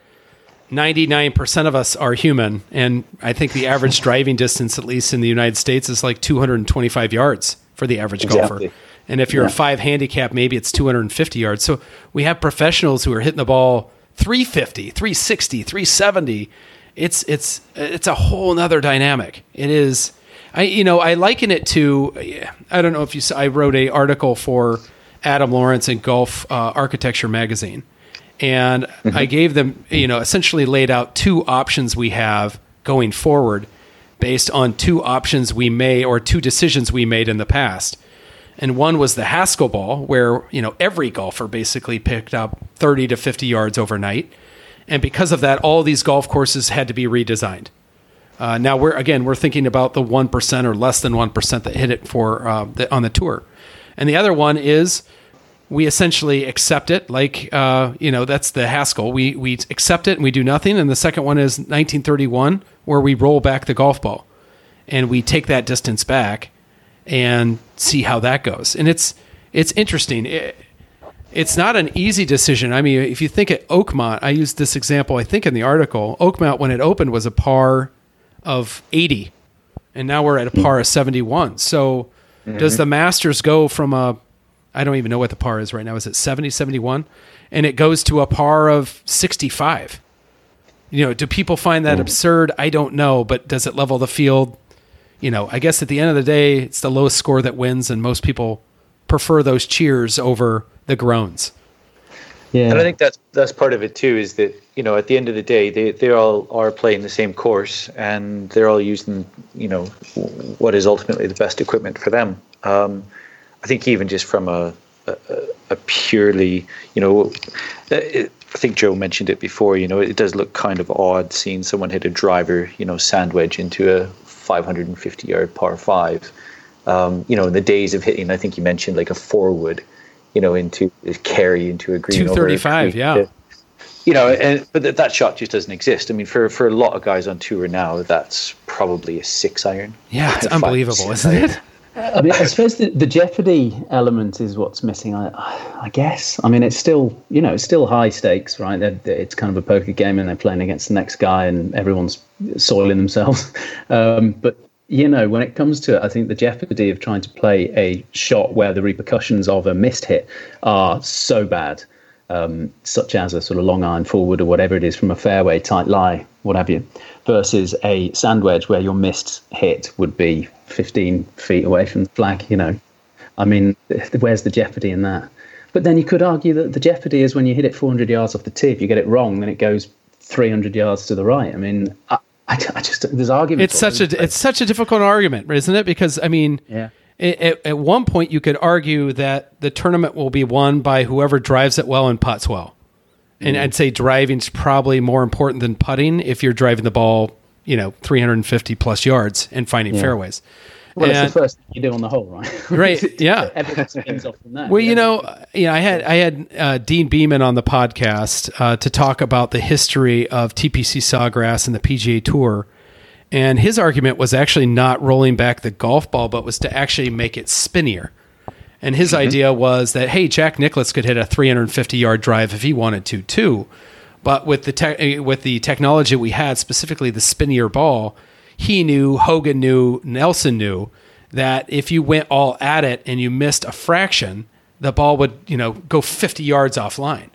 99% of us are human, and I think the average driving distance, at least in the United States, is like 225 yards for the average golfer. And if you're a 5 handicap, maybe it's 250 yards. So we have professionals who are hitting the ball 350, 360, 370. It's a whole nother dynamic. It is, I liken it to, I don't know if you saw, I wrote an article for Adam Lawrence in Golf Architecture Magazine. And I gave them, essentially laid out two options we have going forward based on two decisions we made in the past. And one was the Haskell ball, where, every golfer basically picked up 30 to 50 yards overnight. And because of that, all these golf courses had to be redesigned. Now, we're thinking about the 1% or less than 1% that hit it for on the tour. And the other one is, we essentially accept it, like, that's the Haskell. We accept it and we do nothing. And the second one is 1931, where we roll back the golf ball and we take that distance back and see how that goes. And it's interesting. It's not an easy decision. I mean, if you think at Oakmont, I used this example, I think, in the article. Oakmont, when it opened, was a par of 80. And now we're at a par of 71. So does the Masters go from a, I don't even know what the par is right now. Is it 70, 71? And it goes to a par of 65. Do people find that absurd? I don't know, but does it level the field? I guess at the end of the day, it's the lowest score that wins, and most people prefer those cheers over the groans. Yeah. And I think that's part of it too, is that, at the end of the day, they all are playing the same course, and they're all using, what is ultimately the best equipment for them. I think even just from a purely, I think Joe mentioned it before, it does look kind of odd seeing someone hit a driver, sand wedge into a 550-yard par five. In the days of hitting, I think you mentioned like a four wood, into carry into a green. 235, yeah. But that shot just doesn't exist. I mean, for a lot of guys on tour now, that's probably a 6-iron. Yeah, it's unbelievable, isn't it? I mean, I suppose the jeopardy element is what's missing, I guess. I mean, it's still, it's still high stakes, right? It's kind of a poker game, and they're playing against the next guy, and everyone's soiling themselves. But, when it comes to it, I think the jeopardy of trying to play a shot where the repercussions of a missed hit are so bad, such as a sort of long iron forward or whatever it is from a fairway, tight lie, what have you, versus a sand wedge where your missed hit would be 15 feet away from the flag. I mean, where's the jeopardy in that? But then you could argue that the jeopardy is when you hit it 400 yards off the tee. If you get it wrong, then it goes 300 yards to the right. I mean, I just, there's arguments. It's such a difficult argument, isn't it? Because, I mean, at one point you could argue that the tournament will be won by whoever drives it well and putts well. And I'd say driving's probably more important than putting if you're driving the ball, 350 plus yards and finding fairways. Well, it's the first thing you do on the hole, right? Right. Yeah. Everything spins off from that. Well, I had Dean Beeman on the podcast to talk about the history of TPC Sawgrass and the PGA Tour. And his argument was actually not rolling back the golf ball, but was to actually make it spinnier. And his idea was that, hey, Jack Nicklaus could hit a 350-yard drive if he wanted to, too. But with the technology we had, specifically the spinnier ball, he knew, Hogan knew, Nelson knew, that if you went all at it and you missed a fraction, the ball would, go 50 yards offline.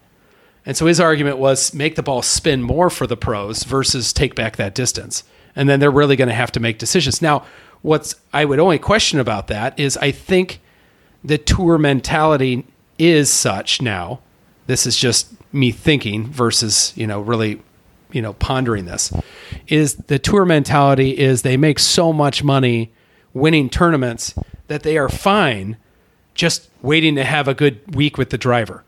And so his argument was make the ball spin more for the pros versus take back that distance. And then they're really going to have to make decisions. Now, what I would only question about that is I think the tour mentality is such now. This is just me thinking versus, really, pondering this. Is the tour mentality is they make so much money winning tournaments that they are fine just waiting to have a good week with the driver.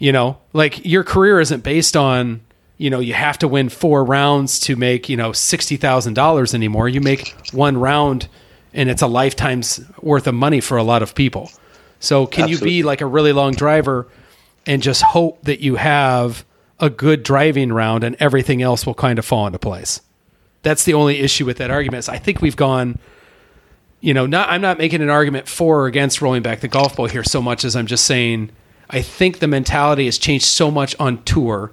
Like your career isn't based on, you have to win 4 rounds to make, $60,000 anymore. You make 1 round and it's a lifetime's worth of money for a lot of people. So can you be like a really long driver and just hope that you have a good driving round and everything else will kind of fall into place? That's the only issue with that argument is I think we've gone, I'm not making an argument for or against rolling back the golf ball here so much as I'm just saying, I think the mentality has changed so much on tour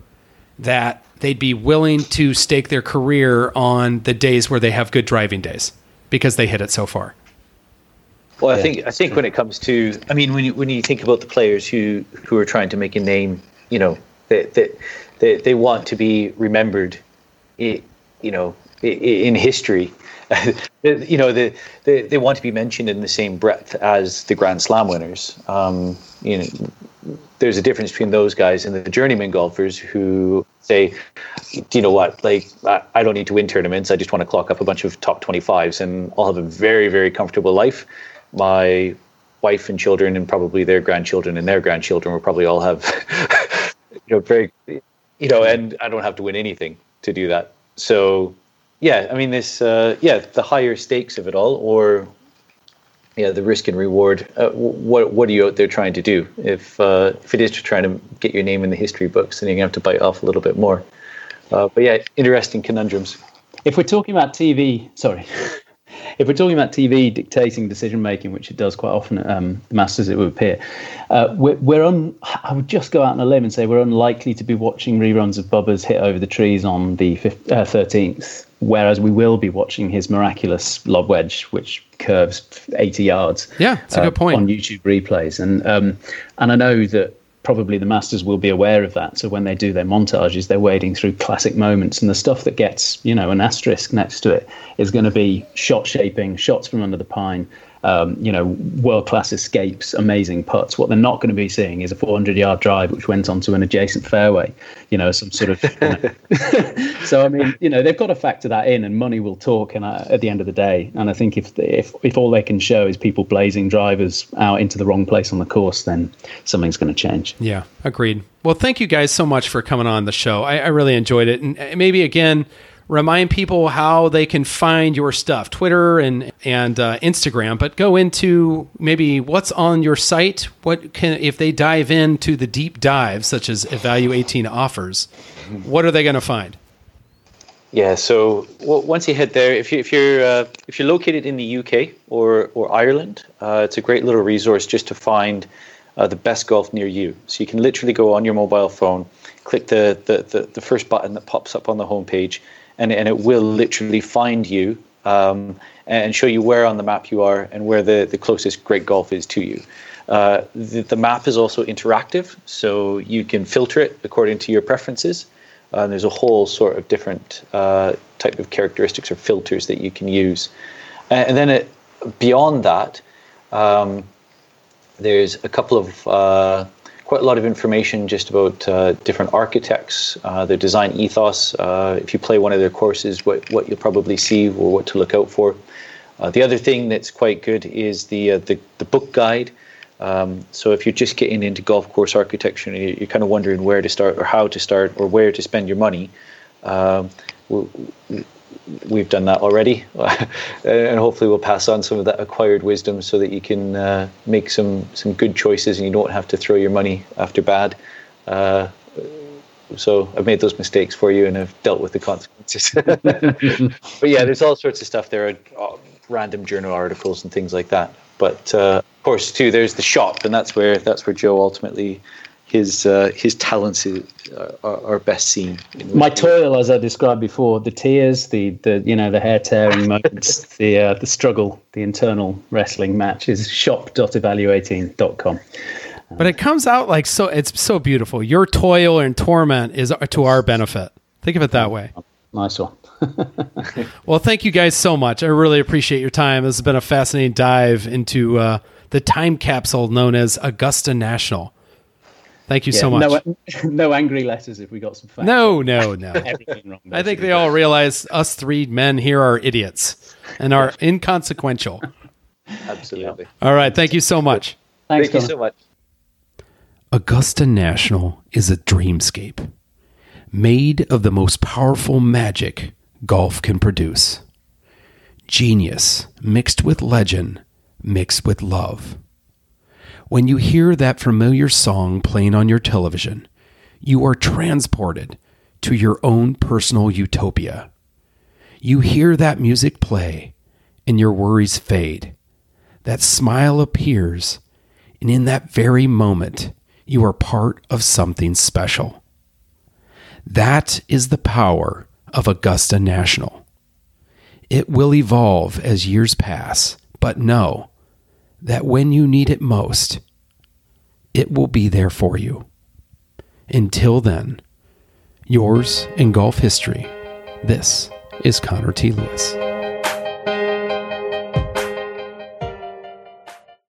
that they'd be willing to stake their career on the days where they have good driving days because they hit it so far. Well, I think when it comes to, when you think about the players who are trying to make a name, they want to be remembered, in history. They want to be mentioned in the same breath as the Grand Slam winners. There's a difference between those guys and the journeyman golfers who say, do you know what? Like, I don't need to win tournaments. I just want to clock up a bunch of top 25s and I'll have a very, very comfortable life. My wife and children and probably their grandchildren and their grandchildren will probably all have, and I don't have to win anything to do that. So, the higher stakes of it all, or the risk and reward. What are you out there trying to do? If it is to try to get your name in the history books, then you're gonna have to bite off a little bit more. Interesting conundrums. If we're talking about TV dictating decision making, which it does quite often at the Masters, it would appear, I would just go out on a limb and say we're unlikely to be watching reruns of Bubba's hit over the trees on the 13th, whereas we will be watching his miraculous lob wedge, which curves 80 yards. Yeah, that's a good point. On YouTube replays, and I know that probably the Masters will be aware of that. So when they do their montages, they're wading through classic moments, and the stuff that gets, an asterisk next to it is going to be shot shaping, shots from under the pine, world-class escapes, amazing putts. What they're not going to be seeing is a 400-yard drive which went onto an adjacent fairway, some sort of... So, they've got to factor that in, and money will talk and at the end of the day. And I think if all they can show is people blazing drivers out into the wrong place on the course, then something's going to change. Yeah, agreed. Well, thank you guys so much for coming on the show. I really enjoyed it. And maybe, again... remind people how they can find your stuff, Twitter and Instagram, but go into maybe what's on your site. If they dive into the deep dive, such as Evalu18 offers, what are they going to find? Yeah. So once you head there, if you're located in the UK or Ireland, it's a great little resource just to find the best golf near you. So you can literally go on your mobile phone, click the first button that pops up on the homepage, and it will literally find you and show you where on the map you are and where the closest great golf is to you. The map is also interactive, so you can filter it according to your preferences. There's a whole sort of different type of characteristics or filters that you can use. And then beyond that, there's a couple of... quite a lot of information just about different architects, their design ethos. If you play one of their courses, what you'll probably see or what to look out for. The other thing that's quite good is the book guide. So if you're just getting into golf course architecture and you're kind of wondering where to start or how to start or where to spend your money, we've done that already, and hopefully we'll pass on some of that acquired wisdom so that you can make some good choices and you don't have to throw your money after bad So I've made those mistakes for you and I've dealt with the consequences. But yeah, there's all sorts of stuff there, random journal articles and things like that. But of course, too, there's the shop, and that's where Joe ultimately his talents are best seen. My toil, as I described before, the tears, the hair tearing moments, the struggle, the internal wrestling match is shop.evalu18.com. But it comes out like so. It's so beautiful. Your toil and torment is to our benefit. Think of it that way. Nice one. Well, thank you guys so much. I really appreciate your time. This has been a fascinating dive into the time capsule known as Augusta National. Thank you so much. No angry letters if we got some facts. No. Everything wrong. I think they all realize us three men here are idiots and are inconsequential. Absolutely. All right. Thank you so much. Thank you so much. Augusta National is a dreamscape made of the most powerful magic golf can produce. Genius mixed with legend, mixed with love. When you hear that familiar song playing on your television, you are transported to your own personal utopia. You hear that music play and your worries fade. That smile appears, and in that very moment, you are part of something special. That is the power of Augusta National. It will evolve as years pass, but know that when you need it most, it will be there for you. Until then, yours in golf history, this is Connor T. Lewis.